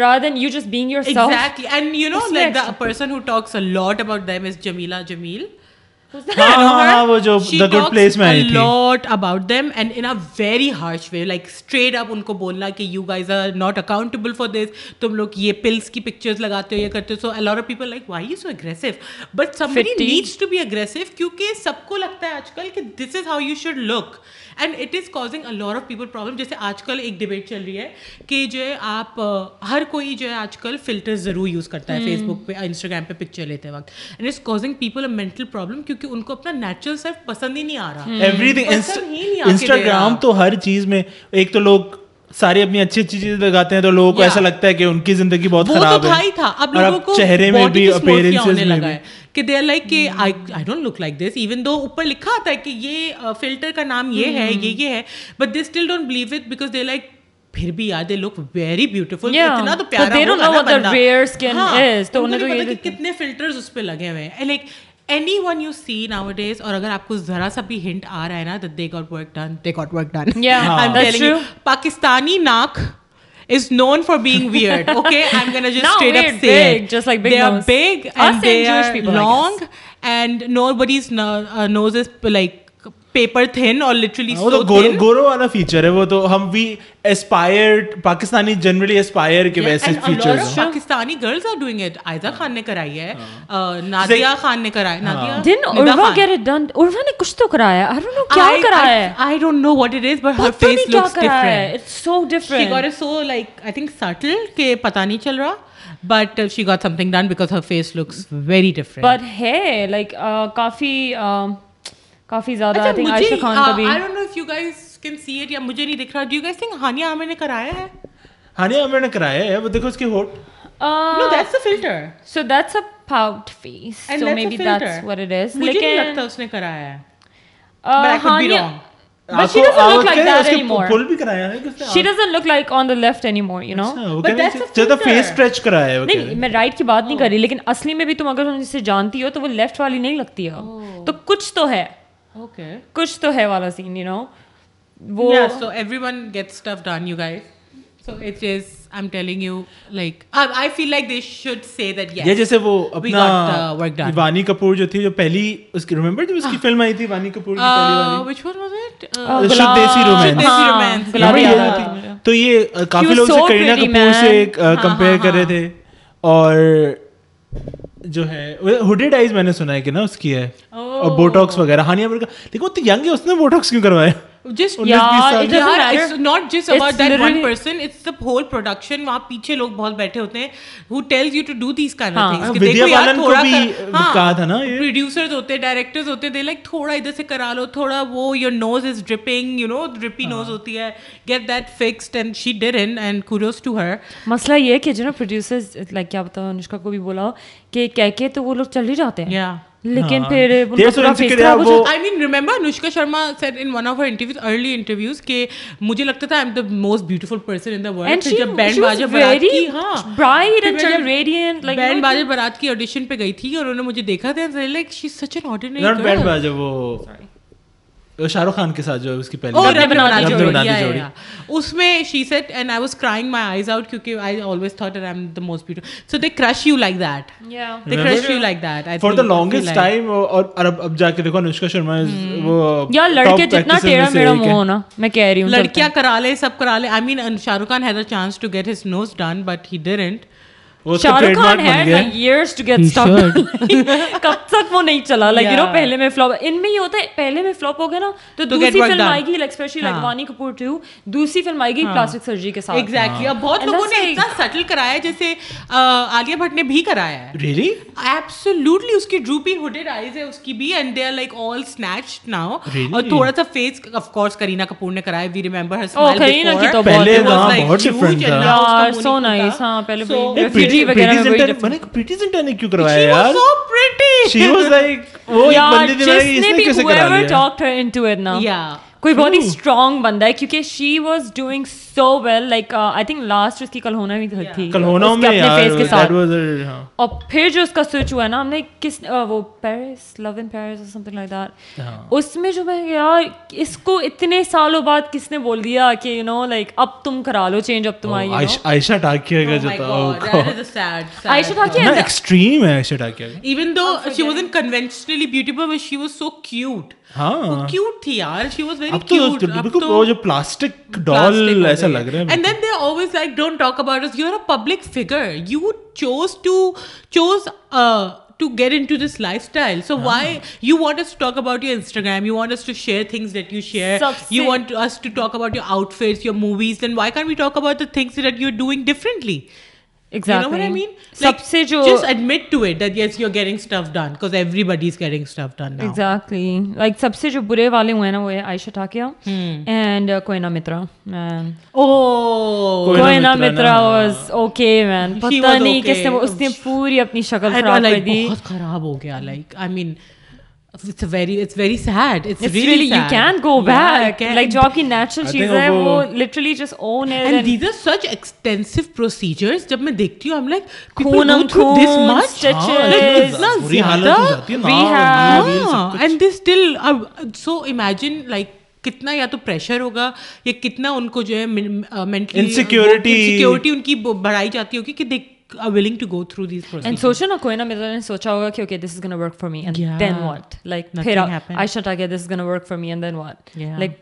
rather than you just being yourself. Exactly. And you know like the person who talks a lot about them is Jameela Jamil. Haan, wo jo The Good Place mein aayi thi. She talks a lot about them and in a very harsh way, like straight up unko bolna ki you guys are not accountable for this. Tum log ye pills ki pictures lagate ho, ye karte ho. So a lot of people are like, why are you so aggressive? But somebody needs to be aggressive kyunki sabko lagta hai aajkal ki this is how you should look. And it is causing a lot of people problem. جیسے آج کل ایک debate چل رہی ہے کہ جو ہے آپ ہر کوئی جو ہے آج کل فلٹر ضرور یوز کرتا ہے فیس بک پہ انسٹاگرام پہ پکچر لیتے وقت and it's causing people a mental problem کیونکہ ان کو اپنا نیچرل سیلف پسند ہی نہیں آ رہا. ایوری تھنگ انسٹاگرام تو ہر چیز میں ایک تو لوگ سارے اپنی اچھی اچھی چیزیں لگاتے ہیں تو لوگوں کو ایسا لگتا ہے کہ ان کی زندگی بہت خراب ہے. اب چہرے میں بھی اپیرنسز میں بھی کہ دے آر لائک کہ I don't look like this even though اوپر لکھا آتا ہے کہ یہ فلٹر کا نام یہ ہے یہ ہے but they still don't believe it because they like پھر بھی یار دے لک ویری بیوٹیفل اتنا تو پیارا کتنے فلٹرز اس پہ لگے ہوئے ہیں like anyone you see nowadays or agar aapko zara sa bhi hint aa raha hai na that they got work done yeah I'm telling you Pakistani naak is known for being weird okay I'm going to just no, straight weird, up say big, just like big they nose. Are big and they are people, long and nobody's nose is like paper thin or literally so thin. Goro wala feature hai wo to hum we aspire Pakistani generally aspire ke waise features hain. Pakistani girls are doing it. Aiza Khan ne karayi hai, Nadia Khan ne karayi, Nadia Din Urva get it done. Urva ne kuch to karaya hai, I don't know kya karaya hai, I don't know what it is but her face looks different. It's so different. She got it so like I think subtle ke pata nahi chal raha but she got something done because her face looks very different but hey like kafi کافی زیادہ I think Ayesha Khan کا بھی I don't know if you guys can see it یا مجھے نہیں دکھ رہا. Do you guys think Hania Aamir نے کرایا ہے؟ ہانیہ عامر نے کرایا ہے وہ دیکھو اس کے ہونٹ. No that's a filter so that's a pout face so maybe that's what it is. مجھے نہیں لگتا اس نے کرایا ہے but I could be wrong. But she doesn't look like that anymore. Pull bhi karaya hai kya? She doesn't look like on the left anymore, you know. But that's the face stretch karaya hai. Nahi, main right ki baat nahi kar rahi lekin asli mein bhi tum agar unse janti ho to wo left wali nahi lagti hai. To kuch to hai. Okay. Kuch to hai wala scene, you know. Wo Yeah, so everyone gets stuff done you guys. So it is I'm telling you like I feel like they should say that yes. Yeah, jaise wo apna work done. Vani Kapoor jo thi jo pehli uski remember jab uski film aayi thi Vani Kapoor ki pehli wali which one was it? Desi romance. Gulab to ye kafi log se Kareena Kapoor se compare kar rahe the aur جو ہے ہوڈیڈ eyes میں نے سنا ہے کہ نا اس کی ہے اور بوٹاکس وغیرہ. ہانیہ عامر کا دیکھو تو ینگ ہے اس نے بوٹاکس کیوں کروایا؟ Just it's not just about that one person it's the whole production. وہاں پیچھے لوگ بہت بیٹھے ہوتے ہیں who tells you to do these kind of things. دیکھو یار تھوڑا کہا تھا نا پروڈیوسرز ہوتے ڈائریکٹرز ہوتے دے لائک تھوڑا ادھر سے کرا لو تھوڑا وہ your nose is dripping you know drippy nose ہوتی ہے get that fixed and she didn't and kudos to her. مسئلہ یہ کہ جو نا پروڈیوسرز لائک کیا بتاؤ انشکا کو بھی بولا کہ کہہ کے تو وہ لوگ چل ہی جاتے ہیں لیکن پھر I mean remember Anushka Sharma said in one of her interviews early interviews کہ مجھے لگتا تھا I'm the most beautiful person in the world and جب بینڈ باجا برات کی bright and radiant like Band Baaja Baaraat کی audition پہ گئی تھی اور انہوں نے مجھے دیکھا تھا like she's such an ordinary girl. Band Baaja وہ شاہ رخ خان کے ساتھ جو ہے اس کی پہلی اس میں she said and I was crying my eyes out کیونکہ I always thought that I'm the most beautiful so they crush you like that. Yeah, they crush you like that for the longest time. اور اب جا کے دیکھو انوشکا شرما وہ یار لڑکے جتنا ٹیڑھا میرا منہ ہونا میں کہہ رہی ہوں لڑکیاں کرا لے سب کرا لے. I mean Shah Rukh Khan had a chance to get his nose done but he didn't. Shah Rukh Khan had like years to get stuck. کب تک وہ نہیں چلا like you know پہلے میں flop ان میں یہ ہوتا ہے پہلے میں flop ہو گیا نا تو دوسری فلم آئے گی like especially like Vaani Kapoor 2 دوسری فلم آئے گی پلاسٹک سرجری کے ساتھ. Exactly. اب بہت لوگوں نے اتنا سٹل کرایا جیسے عالیہ بھٹ نے بھی کرایا ہے. Really? Absolutely. اس کی droopy hooded eyes ہے اس کی بھی and they are like all snatched now اور تھوڑا سا face of course Kareena Kapoor نے کرایا. We remember her smile before. Kareena کی تو بہت different تھا یار so nice. ہاں پہلے بھی She was like, oh, ek bandi de bhai isne kaise kara liya. Whoever talked her into it now. Yeah. کوئی بہت ہی اسٹرانگ بندہ ہے کیونکہ she was doing so well like I think last اس کی کلہونا بھی تھی اور پھر جو اس کا سوئچ ہوا ہے نا ہم نے کس وہ پیرس لو ان پیرس اور سم تھنگ لائک دیٹ اس میں جو میں یار اس کو اتنے سالوں بعد کس نے بول دیا کہ یو نو لائک اب تم کرا لو چینج اب تم آئی عائشہ ٹاکیہ کا جو تھا عائشہ ٹاکیہ ایکسٹریم ہے Ayesha Takia even though she wasn't conventionally beautiful but she was so cute ہاں کیوٹ تھی یار شی واز ویری کیوٹ بالکل وہ جو پلاسٹک ڈال ایسا لگ رہا ہے and then they always like don't talk about us you are a public figure you choose to get into this lifestyle so why you want us to talk about your Instagram, you want us to share things that you share, you want us to talk about your outfits, your movies, then why can't we talk about the things that you're doing differently? Exactly. You know what I mean? Like, just admit to it that yes, you're getting stuff done because everybody's getting stuff done now. Exactly. Like, sabse jo bure wale hue na wo hai Aisha Takia and Koina Mitra, man. Oh, Koina Mitra was okay, man. Pata nahi kisne usne puri apni shakal kharab kar di. Bahut kharab ho gaya. Like, I mean, it's very sad. It's really sad. You can't go back. Yeah, like job ki natural cheez hai wo literally just own it. And these are such extensive procedures. Jab main dekhti hu I'm like people go through this much stitches buri halat ho jati hai na and they still so imagine like کتنا یا تو pressure ہوگا یا کتنا ان کو جو ہے mentally insecurity in کی بڑھائی جاتی ہوگی کہ are willing to go through these processes. And socha na koi na mera ne socha hoga ki okay this is going to work for me and yeah. then what like nothing phir happened. Aisha Takia this is going to work for me and then what yeah. like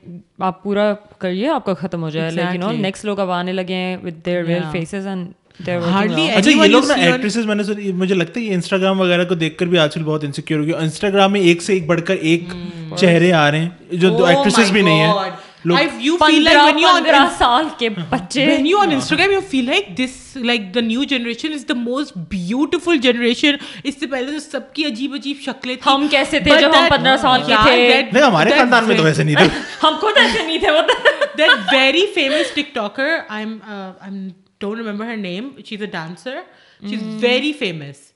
aap pura kariye aapka khatam ho jaye like you know next log ab aane lage hain with their real yeah. faces and hardly acha ye log na actresses maine mujhe lagta hai ye Instagram वगैरह को देख कर भी आजकल बहुत insecure हो गए Instagram में एक से एक बढ़कर एक चेहरे आ रहे हैं जो actresses भी नहीं है you feel like when you're on Instagram you feel like this like the new generation is the most beautiful generation اس سے پہلے تو سب کی عجیب عجیب شکلیں تھیں ہم کیسے تھے جب ہم 15 سال کے تھے نہیں ہمارے خاندان میں تو ویسے نہیں تھے ہم خود ایسے نہیں تھے that very famous TikToker I'm don't remember her name she's a dancer she's very famous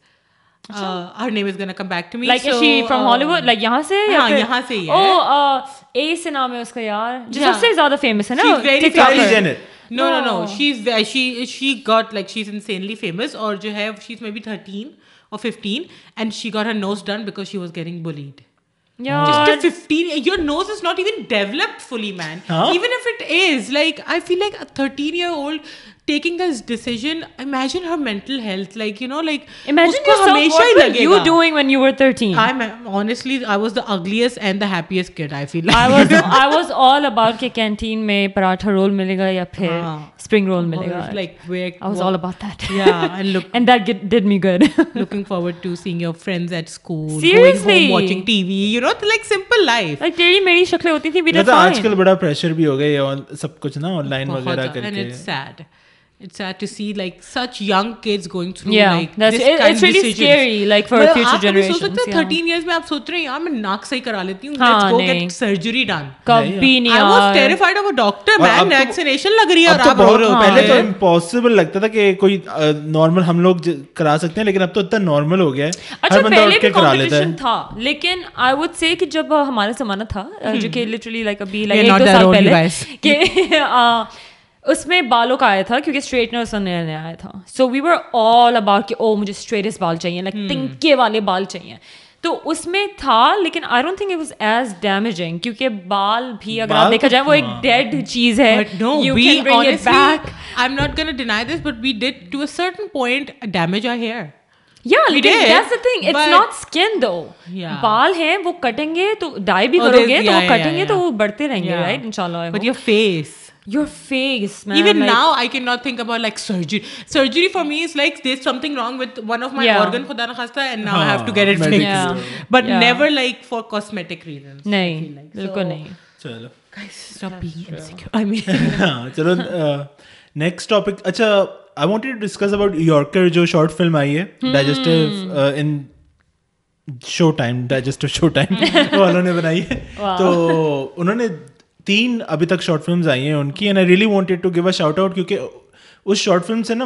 her name is gonna come back to me like so, is she from Hollywood like yahan se ya yahan se hai oh ace naam hai uska yaar jo sabse zyada famous hai na she's very famous no she got like she's insanely famous aur jo hai she's maybe 13 or 15 and she got her nose done because she was getting bullied yeah just 15 your nose is not even developed fully man huh? even if it is like I feel like a 13-year-old taking this decision imagine her mental health like you know like imagine yourself what were you doing when you were 13 I was the ugliest and the happiest kid I feel like I was all about ke canteen mein paratha roll milega ya phir spring roll milega like where I was all about that yeah and look and that did me good looking forward to seeing your friends at school seriously going home, watching TV you know like simple life like teri meri shaklein hoti thi we were fine aajkal bada pressure bhi ho gaya hai on sab kuch na online wagera karke and it's sad It's sad to see like such young kids going through yeah, like this it, kind of really decisions. It's really scary like for future generations. But after 13 years mein aap soch rahe hain yaar main naak sahi kara leti hu let's go get surgery done. Kabhi nahi. I was terrified of a doctor man vaccination lag rahi hai aur aap pehle to impossible lagta tha ki koi normal hum log kara sakte hain lekin ab to itna normal ho gaya hai har banda uske kara leta hai. Lekin I would say ki jab hamara zamana tha jo ki literally like abhi like 2 saal pehle ki اس میں بالوں کا آیا تھا کیونکہ straightener سن نے آیا تھا سو وی ور all about کہ او مجھے اسٹریٹس بال چاہیے لائک تنکے والے بال چاہیے تو اس میں تھا لیکن I don't think it was as damaging کیونکہ بال بھی اگر آپ دیکھا جائے وہ ایک ڈیڈ چیز ہے you can bring it back I M not gonna deny this but we did to a certain point damage our hair Yeah, that's the thing. It's not skin though. Baal hain, wo katenge to dye bhi karoge to wo katenge to wo badhte rahenge, right? Inshallah. But your face man even like, now I cannot think about like surgery for me is like there's something wrong with one of my organ khuda na khasta and now I have to get it fixed but never like for cosmetic reasons nahi bilkul nahi chalo guys stop being insecure I mean chalo next topic acha I wanted to discuss about Yorker jo short film aayi hai digestive in showtime digestive showtime والوں نے بنائی ہے تو انہوں نے 3 ابھی تک short films آئی ہیں ان کی and I really wanted to give a shout out کیونکہ اس شارٹ فلم سے نا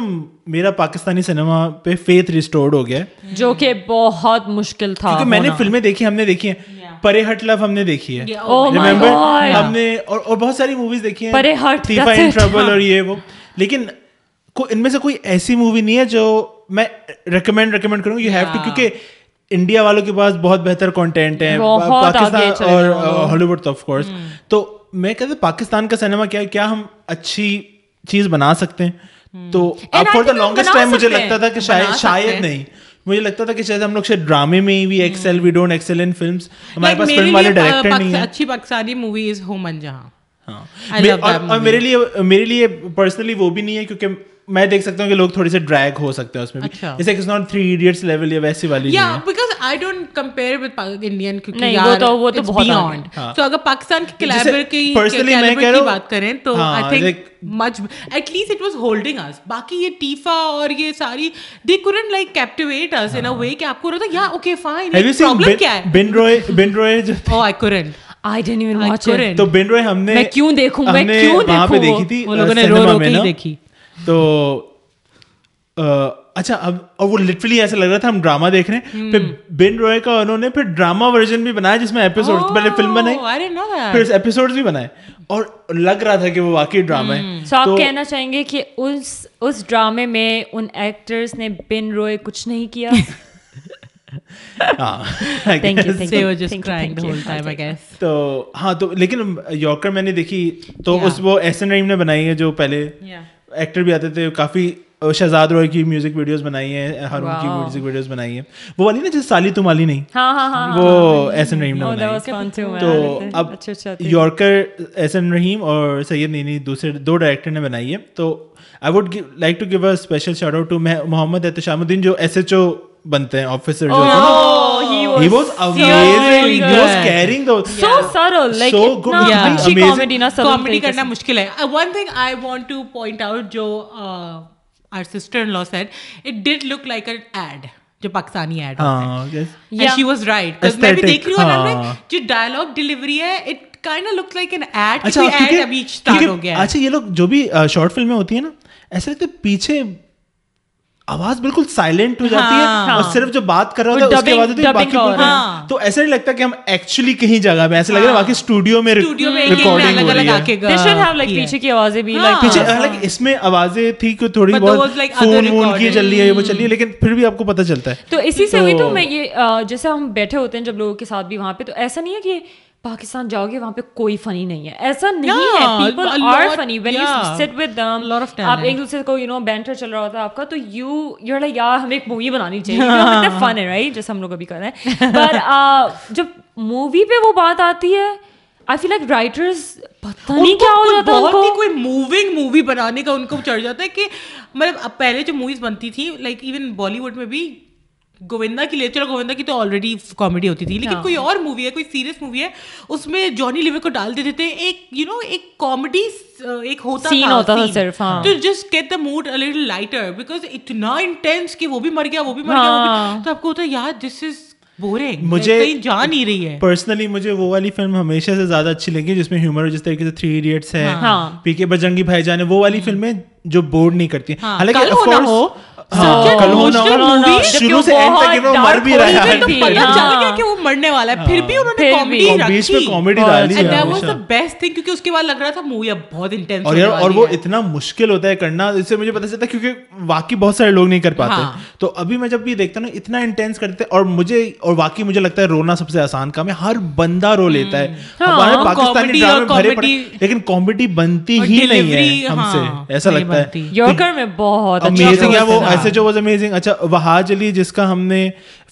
میرا پاکستانی سینما پہ فیتھ ریسٹورڈ ہو گیا ہے جو کہ بہت مشکل تھا کیونکہ میں نے فلمیں دیکھی ہم نے دیکھی ہیں پرے ہٹ لو ہم نے دیکھی ہے, ہم نے اور بہت ساری موویز دیکھی ہیں, پرے ہٹ, تھیفا ان ٹربل اور یہ وہ, لیکن ان میں سے کوئی ایسی مووی نہیں ہے جو میں ریکمینڈ کروں. یو ہیو ٹو, کیونکہ انڈیا والوں کے پاس بہت بہتر کانٹینٹ ہے, پاکستان اور ہالی ووڈ تو آف کورس. تو میں کہتا ہوں پاکستان کا سینما کیا ہم اچھی چیز بنا سکتے ہیں. تو اب فار دا لانگسٹ ٹائم مجھے لگتا تھا کہ شاید نہیں, مجھے لگتا تھا کہ شاید ہم لوگ شاید ڈرامے میں بھی excel, we don't excel in films, ہمارے پاس فلم والے ڈائریکٹر نہیں ہیں. اچھی پاکستانی مووی از ہومن جہاں, اور میرے لیے پرسنلی وہ بھی نہیں ہے, کیونکہ میں دیکھ سکتا ہوں کہ لوگ تھوڑے سے ڈریگ ہو سکتے ہیں اس میں بھی, جیسے کہ اٹس ناٹ 3 ایڈیٹس لیول یا ویسی والی نہیں ہے, because I don't compare with Indian, کیونکہ یار وہ تو بہت آن. سو اگر پاکستان کے کلیبر کی بات کریں تو I think much at least it was holding us. باقی یہ ٹیفا اور یہ ساری they couldn't like captivate us in a way کہ آپ کو رہا تھا yeah okay fine, problem کیا ہے. بن روئے oh I didn't even watch it. تو بن روئے ہم نے میں کیوں دیکھوں, میں کیوں دیکھوں, وہاں پہ دیکھی تھی, وہ لوگوں نے رو کے دیکھی. تو اچھا اب, اور وہ لٹرلی ایسا لگ رہا تھا ہم ڈراما دیکھ رہے ہیں. پھر بن روئے کا انہوں نے پھر ڈراما ورژن بھی بنایا, جس میں ایپیسوڈ پہلے فلم بنائی پھر ایپیسوڈ بھی بنائے, اور لگ رہا تھا کہ وہ واقعی ڈراما ہے. سو آپ کہنا چاہیں گے کہ اس ڈرامے میں ان ایکٹرز نے بن روئے کچھ نہیں کیا؟ تو ہاں, تو لیکن یورکر میں نے دیکھی, تو اس وہ ایس این رحیم نے بنائی ہے, جو پہلے ایکٹر بھی آتے تھے, کافی شہزاد روئے کی میوزک ویڈیوز بنائی ہیں, ہارون کی میوزک ویڈیوز بنائی ہیں, وہ والی نا جیسے سالی تم والی نہیں, وہ ایس این رحیم نے بنائی. تو اب یورکر ایس این رحیم اور سید نینی دوسرے دو ڈائریکٹر نے بنائی ہے. تو I would like to give a special shout out to Muhammad اتشامالدین, جو ایس ایچ او بنتے ہیں, آفیسر جو ہوتے ہیں. He was amazing. He was carrying the so subtle, like so good. Comedy karna mushkil hai. One thing I want to point out, jo our sister-in-law said, it did look like an ad, jo Pakistani ad hota hai. And she was right. Because main bhi dekh rahi hu, and I'm like, jo dialogue delivery hai, it kind of looked like an ad. Acha ad abhi start ho gaya. Acha ye log jo bhi short film mein hoti hai na, aisa lagta hai piche آواز بالکل silent ہو جاتی ہے, اور صرف جو بات کر رہا تھا, تو ایسا نہیں لگتا کہ ہم ایکچولی کہیں جگہ پہ, ایسا لگ رہا ہے باقی اسٹوڈیو میں ریکارڈنگ ہو رہی ہے. اس میں آوازیں تھی کہ تھوڑی بہت فون کی چل رہی ہے, وہ چل رہی ہے, لیکن پھر بھی آپ کو پتہ چلتا ہے. تو اسی سے ہوئی, تو میں یہ جیسے ہم بیٹھے ہوتے ہیں جب لوگوں کے ساتھ بھی وہاں پہ, تو ایسا نہیں ہے کہ پاکستان جاؤ گے وہاں پہ کوئی فنی نہیں ہے, ایسا نہیں ہے. People are funny when you sit with them, آپ ایک دوسرے کو یو نو بینٹر چل رہا ہوتا ہے آپ کا, تو یو آر لائک یار ہمیں ایک مووی بنانی چاہیے, فن ہے رائٹ, جیسے ہم لوگ ابھی کر رہے ہیں. پر جب مووی پہ وہ بات آتی ہے, I feel like writers پتہ نہیں کیا ہو جاتا ہے, بہت ہی کوئی موونگ مووی بنانے کا ان کو چڑھ جاتا ہے. کہ مطلب پہلے جو موویز بنتی تھیں, لائک ایون بالی ووڈ میں بھی, گووندا کی لے چلو, گووندا کی تو آلریڈی کامیڈی ہوتی تھی, لیکن کوئی اور مووی ہے, کوئی سیریس مووی ہے, اس میں جانی لیور کو ڈال دیتے تھے, ایک یو نو ایک کامیڈی ایک ہوتا تھا صرف, to just get the mood a little lighter, because اتنا انٹینس کہ وہ بھی مر گیا, وہ بھی مر گیا, تو آپ کو ہوتا ہے یار دس از بورنگ, مجھے جا نہیں رہی ہے. پرسنلی مجھے وہ والی فلم ہمیشہ سے زیادہ اچھی لگی جس میں ہیومر, جس طریقے سے تھری ایڈیٹس ہے, پی کے بجرنگی بھائی جان ہے, وہ والی فلمیں جو بور نہیں کرتی ہیں. حالانکہ کرنا اس سے مجھے پتا چلتا, کیونکہ واقعی بہت سارے لوگ نہیں کر پاتے. تو ابھی میں جب یہ دیکھتا ہوں نا, اتنا انٹینس کرتے, اور واقعی مجھے لگتا ہے رونا سب سے آسان کام ہے, ہر بندہ رو لیتا ہے ہمارے پاکستانی ڈرامے, لیکن کامیڈی بنتی ہی نہیں ہے ہم سے, ایسا لگتا ہے. یورکر میں بہت امیزنگ ہے وہ, ایسے جو واز امیزنگ. اچھا وہاج علی, جس کا ہم نے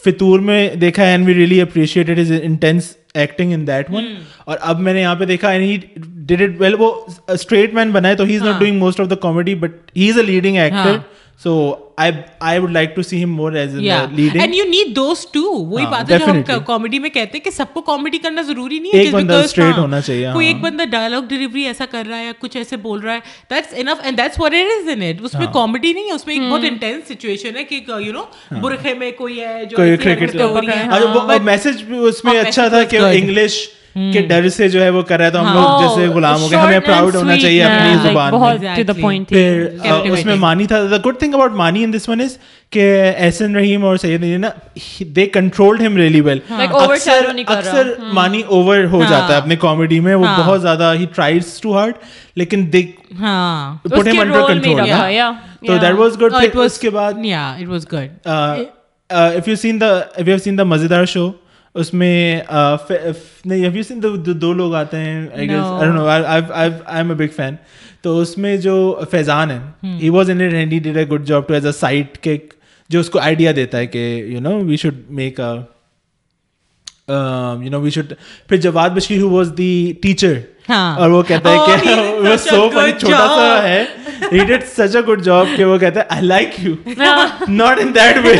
فطور میں دیکھا ہے, and we really appreciated his intense acting in that one, اور اب میں نے یہاں پہ دیکھا, and he did it well. وہ اسٹریٹ مین بنا ہے, تو he is not doing most of the comedy, but he is a leading actor. So I would like to see him more as a leading. And you need those too. وہی بات ہے جو ہم comedy میں کہتے ہیں کہ سب کو کامیڈی کرنا ضروری نہیں ہے, ایک بندہ اسٹریٹ ہونا چاہیے, کوئی ایک بندہ ڈائلاگ ڈلیوری ایسا کر رہا ہے یا کچھ ایسے بول رہا ہے, that's enough and that's what it is in it. اس میں کامیڈی نہیں ہے, اس میں ایک بہت انٹینس سچویشن ہے کہ یو نو برخے میں کوئی ہے جو کرکٹ, وہ میسج بھی اس میں اچھا تھا کہ انگلش کہ ڈر سے جو ہے وہ کر رہا ہے تو ہم لوگ جیسے غلام ہو گئے, ہمیں پراؤڈ ہونا چاہیے اپنی زبان میں. اس میں مانی تھا, the good thing about مانی in this one is کہ ایس این رحیم اور سید نینی نا they controlled him really well. اکثر مانی اوور ہو جاتا ہے اپنے کامیڈی میں, وہ بہت زیادہ he tries too hard لیکن they put him under control. So that was good. اس کے بعد yeah it was good. If you have seen the مزیدار show, اس میں دو لوگ آتے ہیں I guess, I don't know, I'm a big fan. تو اس میں جو فیضان ہے he was in it and he did a good job to as a side kick, جو اس کو آئیڈیا دیتا ہے کہ you know we should make a you know we should. پھر Jawad Bashir who was the teacher, اور وہ کہتا ہے کہ وہ so funny, چھوٹا سا ہے, he did such a good job کہ وہ کہتا ہے I like you not in that way.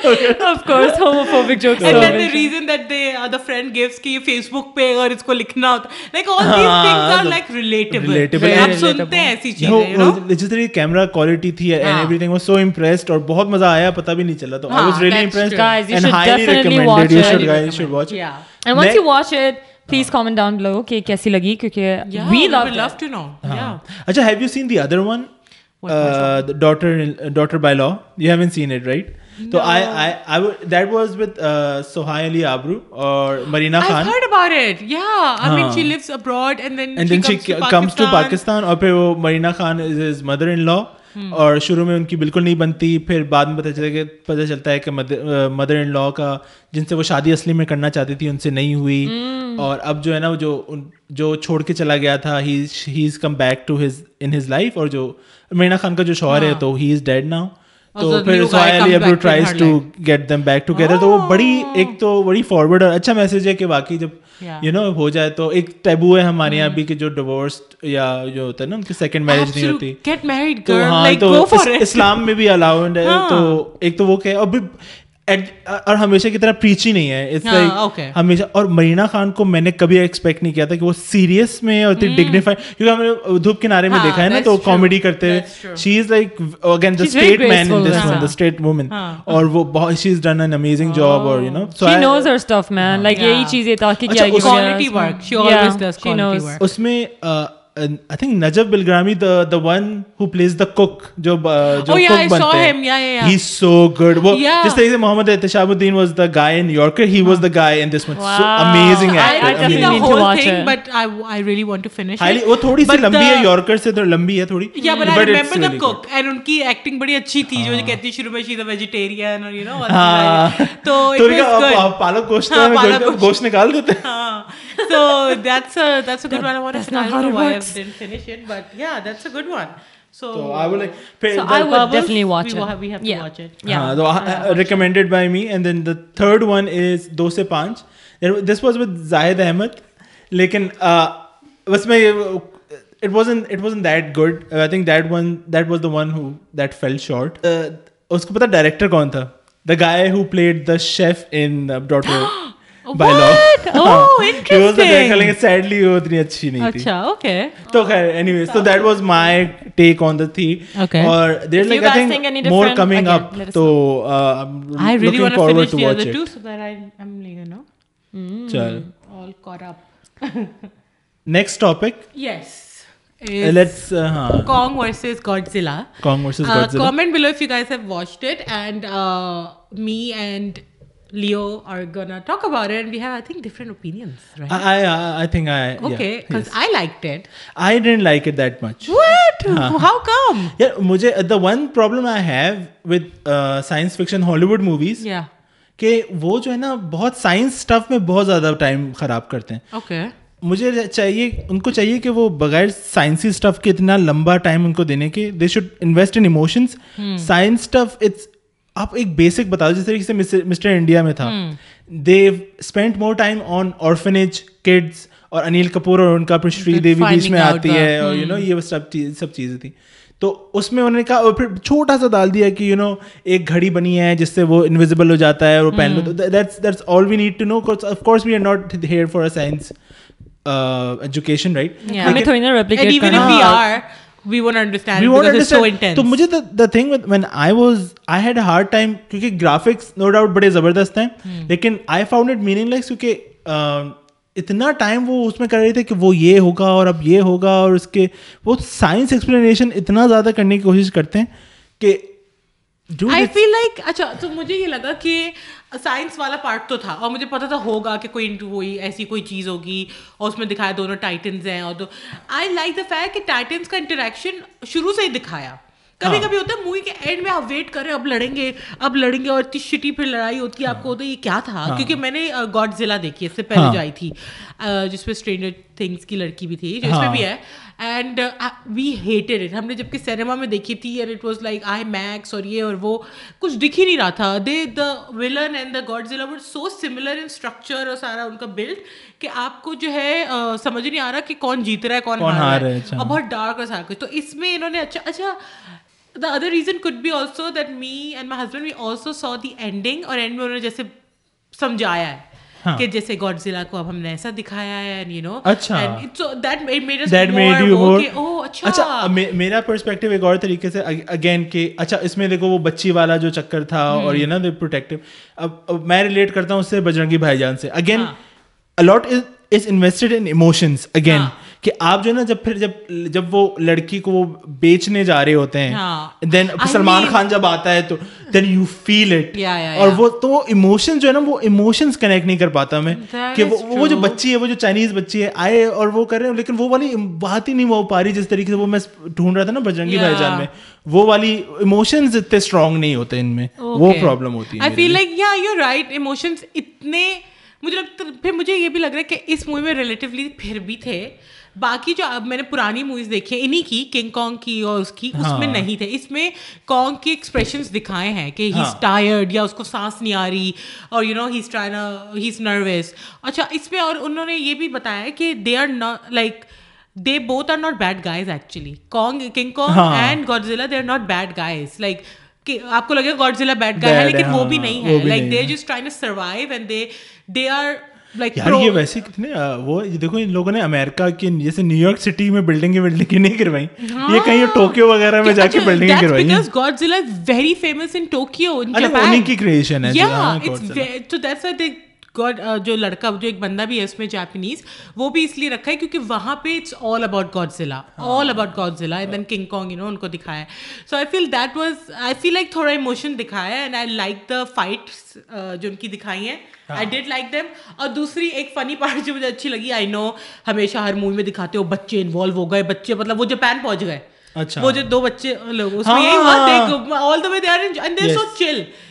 Of course, homophobic jokes. And then the reason that the friend gives ki Facebook pe agar isko likhna hota, like all these things are like relatable. Aap sunte hain aisi cheeze, you know. Just the camera quality thi and everything was so impressed, aur bahut maza aaya, pata bhi nahi chala. So I was really impressed. Guys, you should definitely watch it. You should watch it. Yeah. And once you watch it, please comment down below ki kaisi lagi, kyunki we love to know. Yeah. Acha, have you seen the other one? The daughter by law. You haven't seen it, right? So no. That was with Sohai Ali Abru or Marina Khan. I've heard about it. Yeah. I mean, she lives abroad and then she comes to Pakistan aur phir wo Marina Khan is his mother-in-law. اور شروع میں ان کی بالکل نہیں بنتی, پھر بعد میں پتہ چلتا ہے کہ مدر ان لا کا جن سے وہ شادی اصلی میں کرنا چاہتی تھی ان سے نہیں ہوئی, اور اب جو ہے نا وہ جو چھوڑ کے چلا گیا تھا he is come back to his in his life, اور جو مینا خان کا جو شوہر ہے تو ہی از ڈیڈ ناؤ, تو پھر Sohail Ali Abro tries to get them back together. تو وہ بڑی فارورڈ اور اچھا میسج ہے کہ واقعی جب یو نو ہو جائے تو ایک ٹیبو ہے ہمارے یہاں بھی کہ جو ڈیورسڈ یا جو ہوتا ہے نا ان کی سیکنڈ میرج نہیں ہوتی, get married girl, like go for it. اسلام میں بھی الاؤڈ ہے, تو ایک تو وہ کہ اور ہمیشہ کی طرح پریچ ہی نہیں ہے, اٹس لائک ہمیشہ. اور مرینا خان کو میں نے کبھی ایکسپیکٹ نہیں کیا تھا کہ وہ سیریس میں اور ڈگنیفائی, کیونکہ ہم نے دھوپ کنارے میں دیکھا ہے نا تو کامیڈی کرتے ہوئے, she is like again the straight man in this one, the straight woman, اور وہ بہت she is done an amazing job, اور you know she knows her stuff man, like یہی چیزیں تاکہ کیا quality work she always does quality work. اس میں I think Najib Bilgrami, the one who plays the cook, cook bante. Oh yeah, I saw him. Yeah. He's so good. Well, just like Muhammad Itshabuddin was the guy in Yorker, he was the guy in this one. Wow. So amazing actor. I didn't see the whole thing, but I really want to finish it. वो थोड़ी सी लंबी है, Yorker से तो लंबी है थोड़ी. Yeah, but I remember the cook and उनकी acting बड़ी अच्छी थी, जो कहती है शुरू में she's a vegetarian or you know. तो आप पालक गोश्त में गोश्त निकाल देते हैं. So that's a good one. I want to know why I didn't finish it, but yeah, that's a good one. So I would like. So I would definitely watch it. We have to watch it. Yeah. So recommended by me, and then the third one is 2 से 5. This was with Zayed Ahmed, lekin it wasn't that good. I think that was the one that fell short. Usko pata director kaun tha? The guy who played the chef in Daughter. By law. Oh, interesting. Sadly, وہ اتنی اچھی نہیں تھی. Achha, okay. So, anyways, so that was my take on the thing. Okay. Or there's like I think more coming up. So, I really want to finish the other two so that I'm like, you know, all caught up. Next topic. Yes. Let's Kong versus Godzilla. Comment below if you guys have watched it, and me and Leo are gonna talk about it, and we have I think different opinions, right? I think okay, because yes. I liked it. I didn't like it that much. What? How come? Yeah, mujhe the one problem I have with science fiction Hollywood movies, yeah, ke wo jo hai na bahut science stuff mein bahut zyada time kharab karte hain. Okay. مجھے چاہیے ان کو چاہیے کہ وہ بغیر سائنسی stuff کے اتنا لمبا ٹائم ان کو دینے کے, they should invest in emotions. Science stuff it's آپ ایک بیسک بتا دو, جس طریقے سے مسٹر انڈیا میں تھا, they spend more time on orphanage kids, اور انیل کپور اور ان کا پھر شری دیوی بیچ میں آتی ہے, اور یو نو یہ سب چیزیں تھیں. تو اس میں انہوں نے کہا, اور پھر چھوٹا سا ڈال دیا کہ یو نو ایک گھڑی بنی ہے جس سے وہ انویزیبل ہو جاتا ہے, اور وہ پہن لو. That's all we need to know. Of course we are not here for a science education, right? ہمیں تھوڑی نا ریپلیکیٹ کرنا. Even if we are, We won't understand because it's so intense. So mujhe the thing with when I had a hard time, kyunki graphics no doubt bade zabardast hain, lekin I found it meaningless, kyunki اتنا time وہ اس میں کر رہے تھے کہ وہ یہ ہوگا اور اب یہ ہوگا, اور اس کے وہ سائنس ایکسپلینیشن اتنا زیادہ کرنے کی کوشش کرتے ہیں کہ I feel like, اچھا تو مجھے یہ لگا کہ سائنس والا پارٹ تو تھا اور مجھے پتا تھا ہوگا کہ کوئی وہی ایسی کوئی چیز ہوگی, اور اس میں دکھایا دونوں ٹائٹنز ہیں, اور آئی لائک دا فیکٹ کہ ٹائٹنز کا انٹریکشن شروع سے ہی دکھایا. کبھی کبھی ہوتا ہے مووی کے اینڈ میں آپ ویٹ کر رہے اب لڑیں گے اور اتنی شٹی پھر لڑائی ہوتی ہے, آپ کو ہوتا ہے یہ کیا تھا. کیونکہ میں نے گاڈزلا دیکھی اس سے پہلے جو آئی تھی, جس میں اسٹرینجر تھنگس کی لڑکی بھی تھی, جو اس میں بھی ہے, اینڈ وی ہیٹڈ اٹ. ہم نے جبکہ سینما میں دیکھی تھی, and it was like IMAX اور یہ اور وہ, کچھ دکھ ہی نہیں رہا تھا. They the villain and the Godzilla were so similar in structure اور سارا ان کا بلڈ کہ آپ کو جو ہے سمجھ نہیں آ رہا کہ کون جیت رہا ہے کون ہار رہا ہے, اور بہت ڈارک اور سارا کچھ. تو اس میں انہوں نے اچھا the other reason could be also that me and my husband we also saw the ending, اور اینڈ میں انہوں نے جیسے سمجھایا ہے کہ جیسے گاڈزلا کو اب ہم نے ایسا دکھایا ہے, you know, and so that made us more okay, oh اچھا. میرا پرسپیکٹو ایک اور طریقے سے اگین کہ اچھا اس میں دیکھو وہ بچی والا جو چکر تھا اور یہ نا the protective, اب میں ریلیٹ کرتا ہوں اس سے بجرنگی بھائی جان سے. Again a lot is invested in emotions again, کہ آپ جو ہے نا جب وہ لڑکی کو وہ بیچنے جا رہے ہوتے ہیں, دین سلمان خان جب آتا ہے تو دین یو فیل اٹ, اور وہ تو ایموشن جو ہے نا وہ ایموشنز کنیکٹ نہیں کر پاتا میں, کہ وہ جو بچی ہے وہ جو چائنیز بچی ہے آئے اور وہ کر رہے ہیں, لیکن وہ والی بات ہی نہیں ہو پا رہی جس طریقے سے وہ میں ڈھونڈ رہا تھا نا بجرنگی بھائی جان میں, وہ والی ایموشنز اتنے اسٹرانگ نہیں ہوتے ان میں, وہ پرابلم ہوتی ہے. آئی فیل لائک یا یو رائٹ, ایموشنز اتنے مجھے لگتا, پھر مجھے یہ بھی لگ رہا ہے کہ اس مووی میں ریلیٹیولی پھر بھی تھے, باقی جو اب میں نے پرانی موویز دیکھی ہیں انہیں کی, کنگ کانگ کی اور اس کی, اس میں نہیں تھے. اس میں کانگ کے ایکسپریشنس دکھائے ہیں کہ ہی از ٹائرڈ یا اس کو سانس نہیں آ رہی, اور you know he is trying he is nervous. اچھا اس میں اور انہوں نے یہ بھی بتایا کہ they are not like they both are not bad guys actually. King Kong and Godzilla, they are not bad guys. Like کہ آپ کو لگے گاڈزلا بیڈ گائے ہے, لیکن وہ بھی نہیں ہے, like they just trying to survive and they are like. یار یہ ویسے کتنے وہ دیکھو ان لوگوں نے امریکہ کی جیسے نیو یارک سٹی میں بلڈنگیں نہیں کروائی, یہ کہیں ٹوکیو وغیرہ میں جا کے بلڈنگیں کروائی ہیں, because Godzilla is very famous in Tokyo, in Japan, انہی کی کریشن ہے. یا تو دیٹس وائی دے گاڈ, جو لڑکا جو ایک بندہ بھی ہے اس میں جاپنیز, وہ بھی اس لیے رکھا ہے کیونکہ وہاں پہ it's all about Godzilla, all about Godzilla, and then King Kong, you know ان کو دکھایا. So I feel that was, I feel like تھوڑا ایموشن دکھایا, and I like the fights جو ان کی دکھائی ہیں, آئی ڈیڈ لائک دیم. اور دوسری ایک فنی پارٹ جو مجھے اچھی لگی, آئی نو ہمیشہ ہر مووی میں دکھاتے ہو بچے انوالو ہو گئے, بچے مطلب وہ جاپان پہنچ گئے, وہ جو دو بچے لوگ اس میں یہی ہوا تھا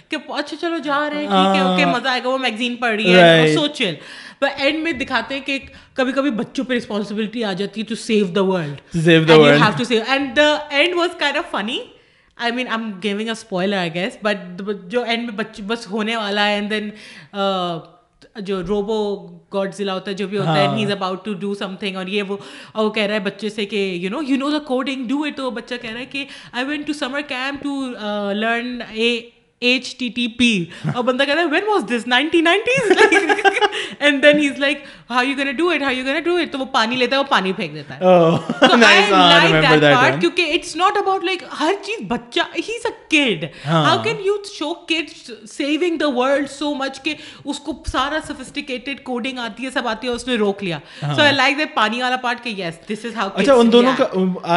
کہ اچھا چلو جا رہے ہیں ٹھیک ہے اوکے مزہ آئے گا, وہ میگزین پڑھ رہی ہے, سو چل. بٹ اینڈ میں دکھاتے ہیں کہ کبھی کبھی بچوں پہ رسپانسبلٹی آ جاتی ہے to save the world, you have to save, and the end was kind of funny. I mean, I'm giving a spoiler I guess, but جو اینڈ میں بچے بس ہونے والا ہے, اینڈ دین جو روبو گاڈزلا ہوتا ہے جو بھی ہوتا ہے, he is about to do something, اور یہ وہ کہہ رہا ہے بچے سے کہ you know the coding do it, تو بچہ کہہ رہا ہے کہ I went to summer camp to learn HTTP, اور بندہ کہہ رہا ہے when was this 1990s, and then he's like how you gonna do it, تو وہ پانی لیتا ہے, وہ پانی پھینک دیتا ہے. So I like that part کیونکہ it's not about like ہر چیز بچہ, he's a kid, how can you show kids saving the world so much کہ اس کو سارا sophisticated coding آتی ہے, سب آتی ہے, اس نے روک لیا. So I like that پانی والا part کہ yes this is how kids. اچھا ان دونوں کا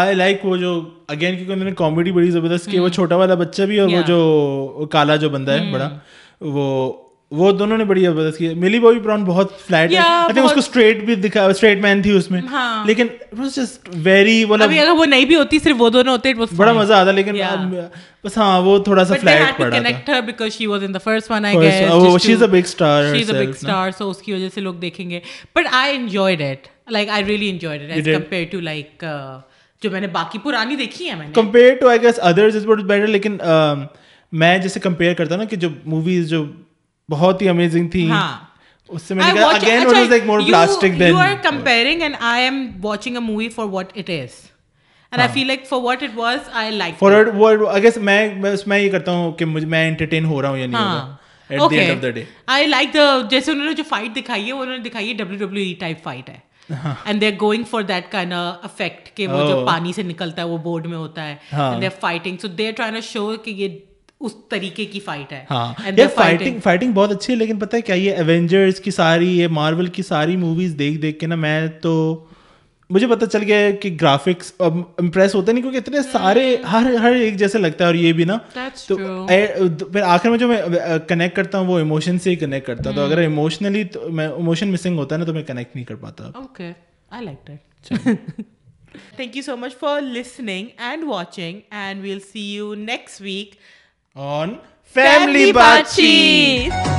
I like وہ جو اگین کیونکہ انہوں نے کامیڈی بڑی زبردست کی, وہ چھوٹا والا بچہ بھی اور وہ جو کالا جو بندہ ہے بڑا, وہ دونوں نے بڑی زبردست کی. ملی بوبی براؤن بہت فلیٹ ہے, آئی تھنک اس کو اسٹریٹ بھی دکھا, اسٹریٹ مین تھی اس میں, لیکن اٹ واز جسٹ ویری, اگر وہ نہیں بھی ہوتی صرف وہ دونوں ہوتے بڑا مزہ آتا, لیکن بس ہاں وہ تھوڑا سا فلیٹ پڑا تھا because she was in the first one I guess, she's a big star, so اس کی وجہ سے لوگ دیکھیں گے. But I enjoyed it, like I really enjoyed it as compared to like جو میں نے باقی پرانی دیکھی ہے, میں نے compare to I guess others is what better. لیکن میں جیسے کمپیئر کرتا ہوں نا کہ جو موویز جو بہت ہی امیزنگ تھی اس سے میں نے کہا again it was like more plastic then you are comparing, and I am watching a movie for what it is, and I feel like for what it was I liked for it. I guess میں یہ کرتا ہوں کہ میں entertain ہو رہا ہوں یا نہیں ہو رہا at the end of the day. I like the جیسے انہوں نے جو فائٹ دکھائی ہے, انہوں نے دکھائی ہے WWE ٹائپ فائٹ ہے, and they're going for that kind of effect کہ وہ جو پانی سے نکلتا ہے وہ بورڈ میں ہوتا ہے, and they're fighting, so they're trying to show کہ یہ اس طریقے کی فائٹ ہے. ہاں فائٹنگ بہت اچھی ہے, لیکن پتہ ہے کیا یہ ایونجرز کی ساری یہ مارول کی ساری موویز دیکھ دیکھ کے نا میں تو مجھے پتہ چل گیا کہ گرافکس امپریس ہوتے نہیں, کیونکہ اتنے سارے ہر ایک جیسے لگتا ہے. اور یہ بھی نا تو پھر آخر میں جو میں کنیکٹ کرتا ہوں وہ ایموشن سے ہی کنیکٹ کرتا ہوں, تو اگر ایموشنلی میں ایموشن مسنگ ہوتا ہے نا تو میں کنیکٹ نہیں کر پاتا. Okay I like that. Thank you so much for listening and watching, and we'll see you next week on Family Baatcheet.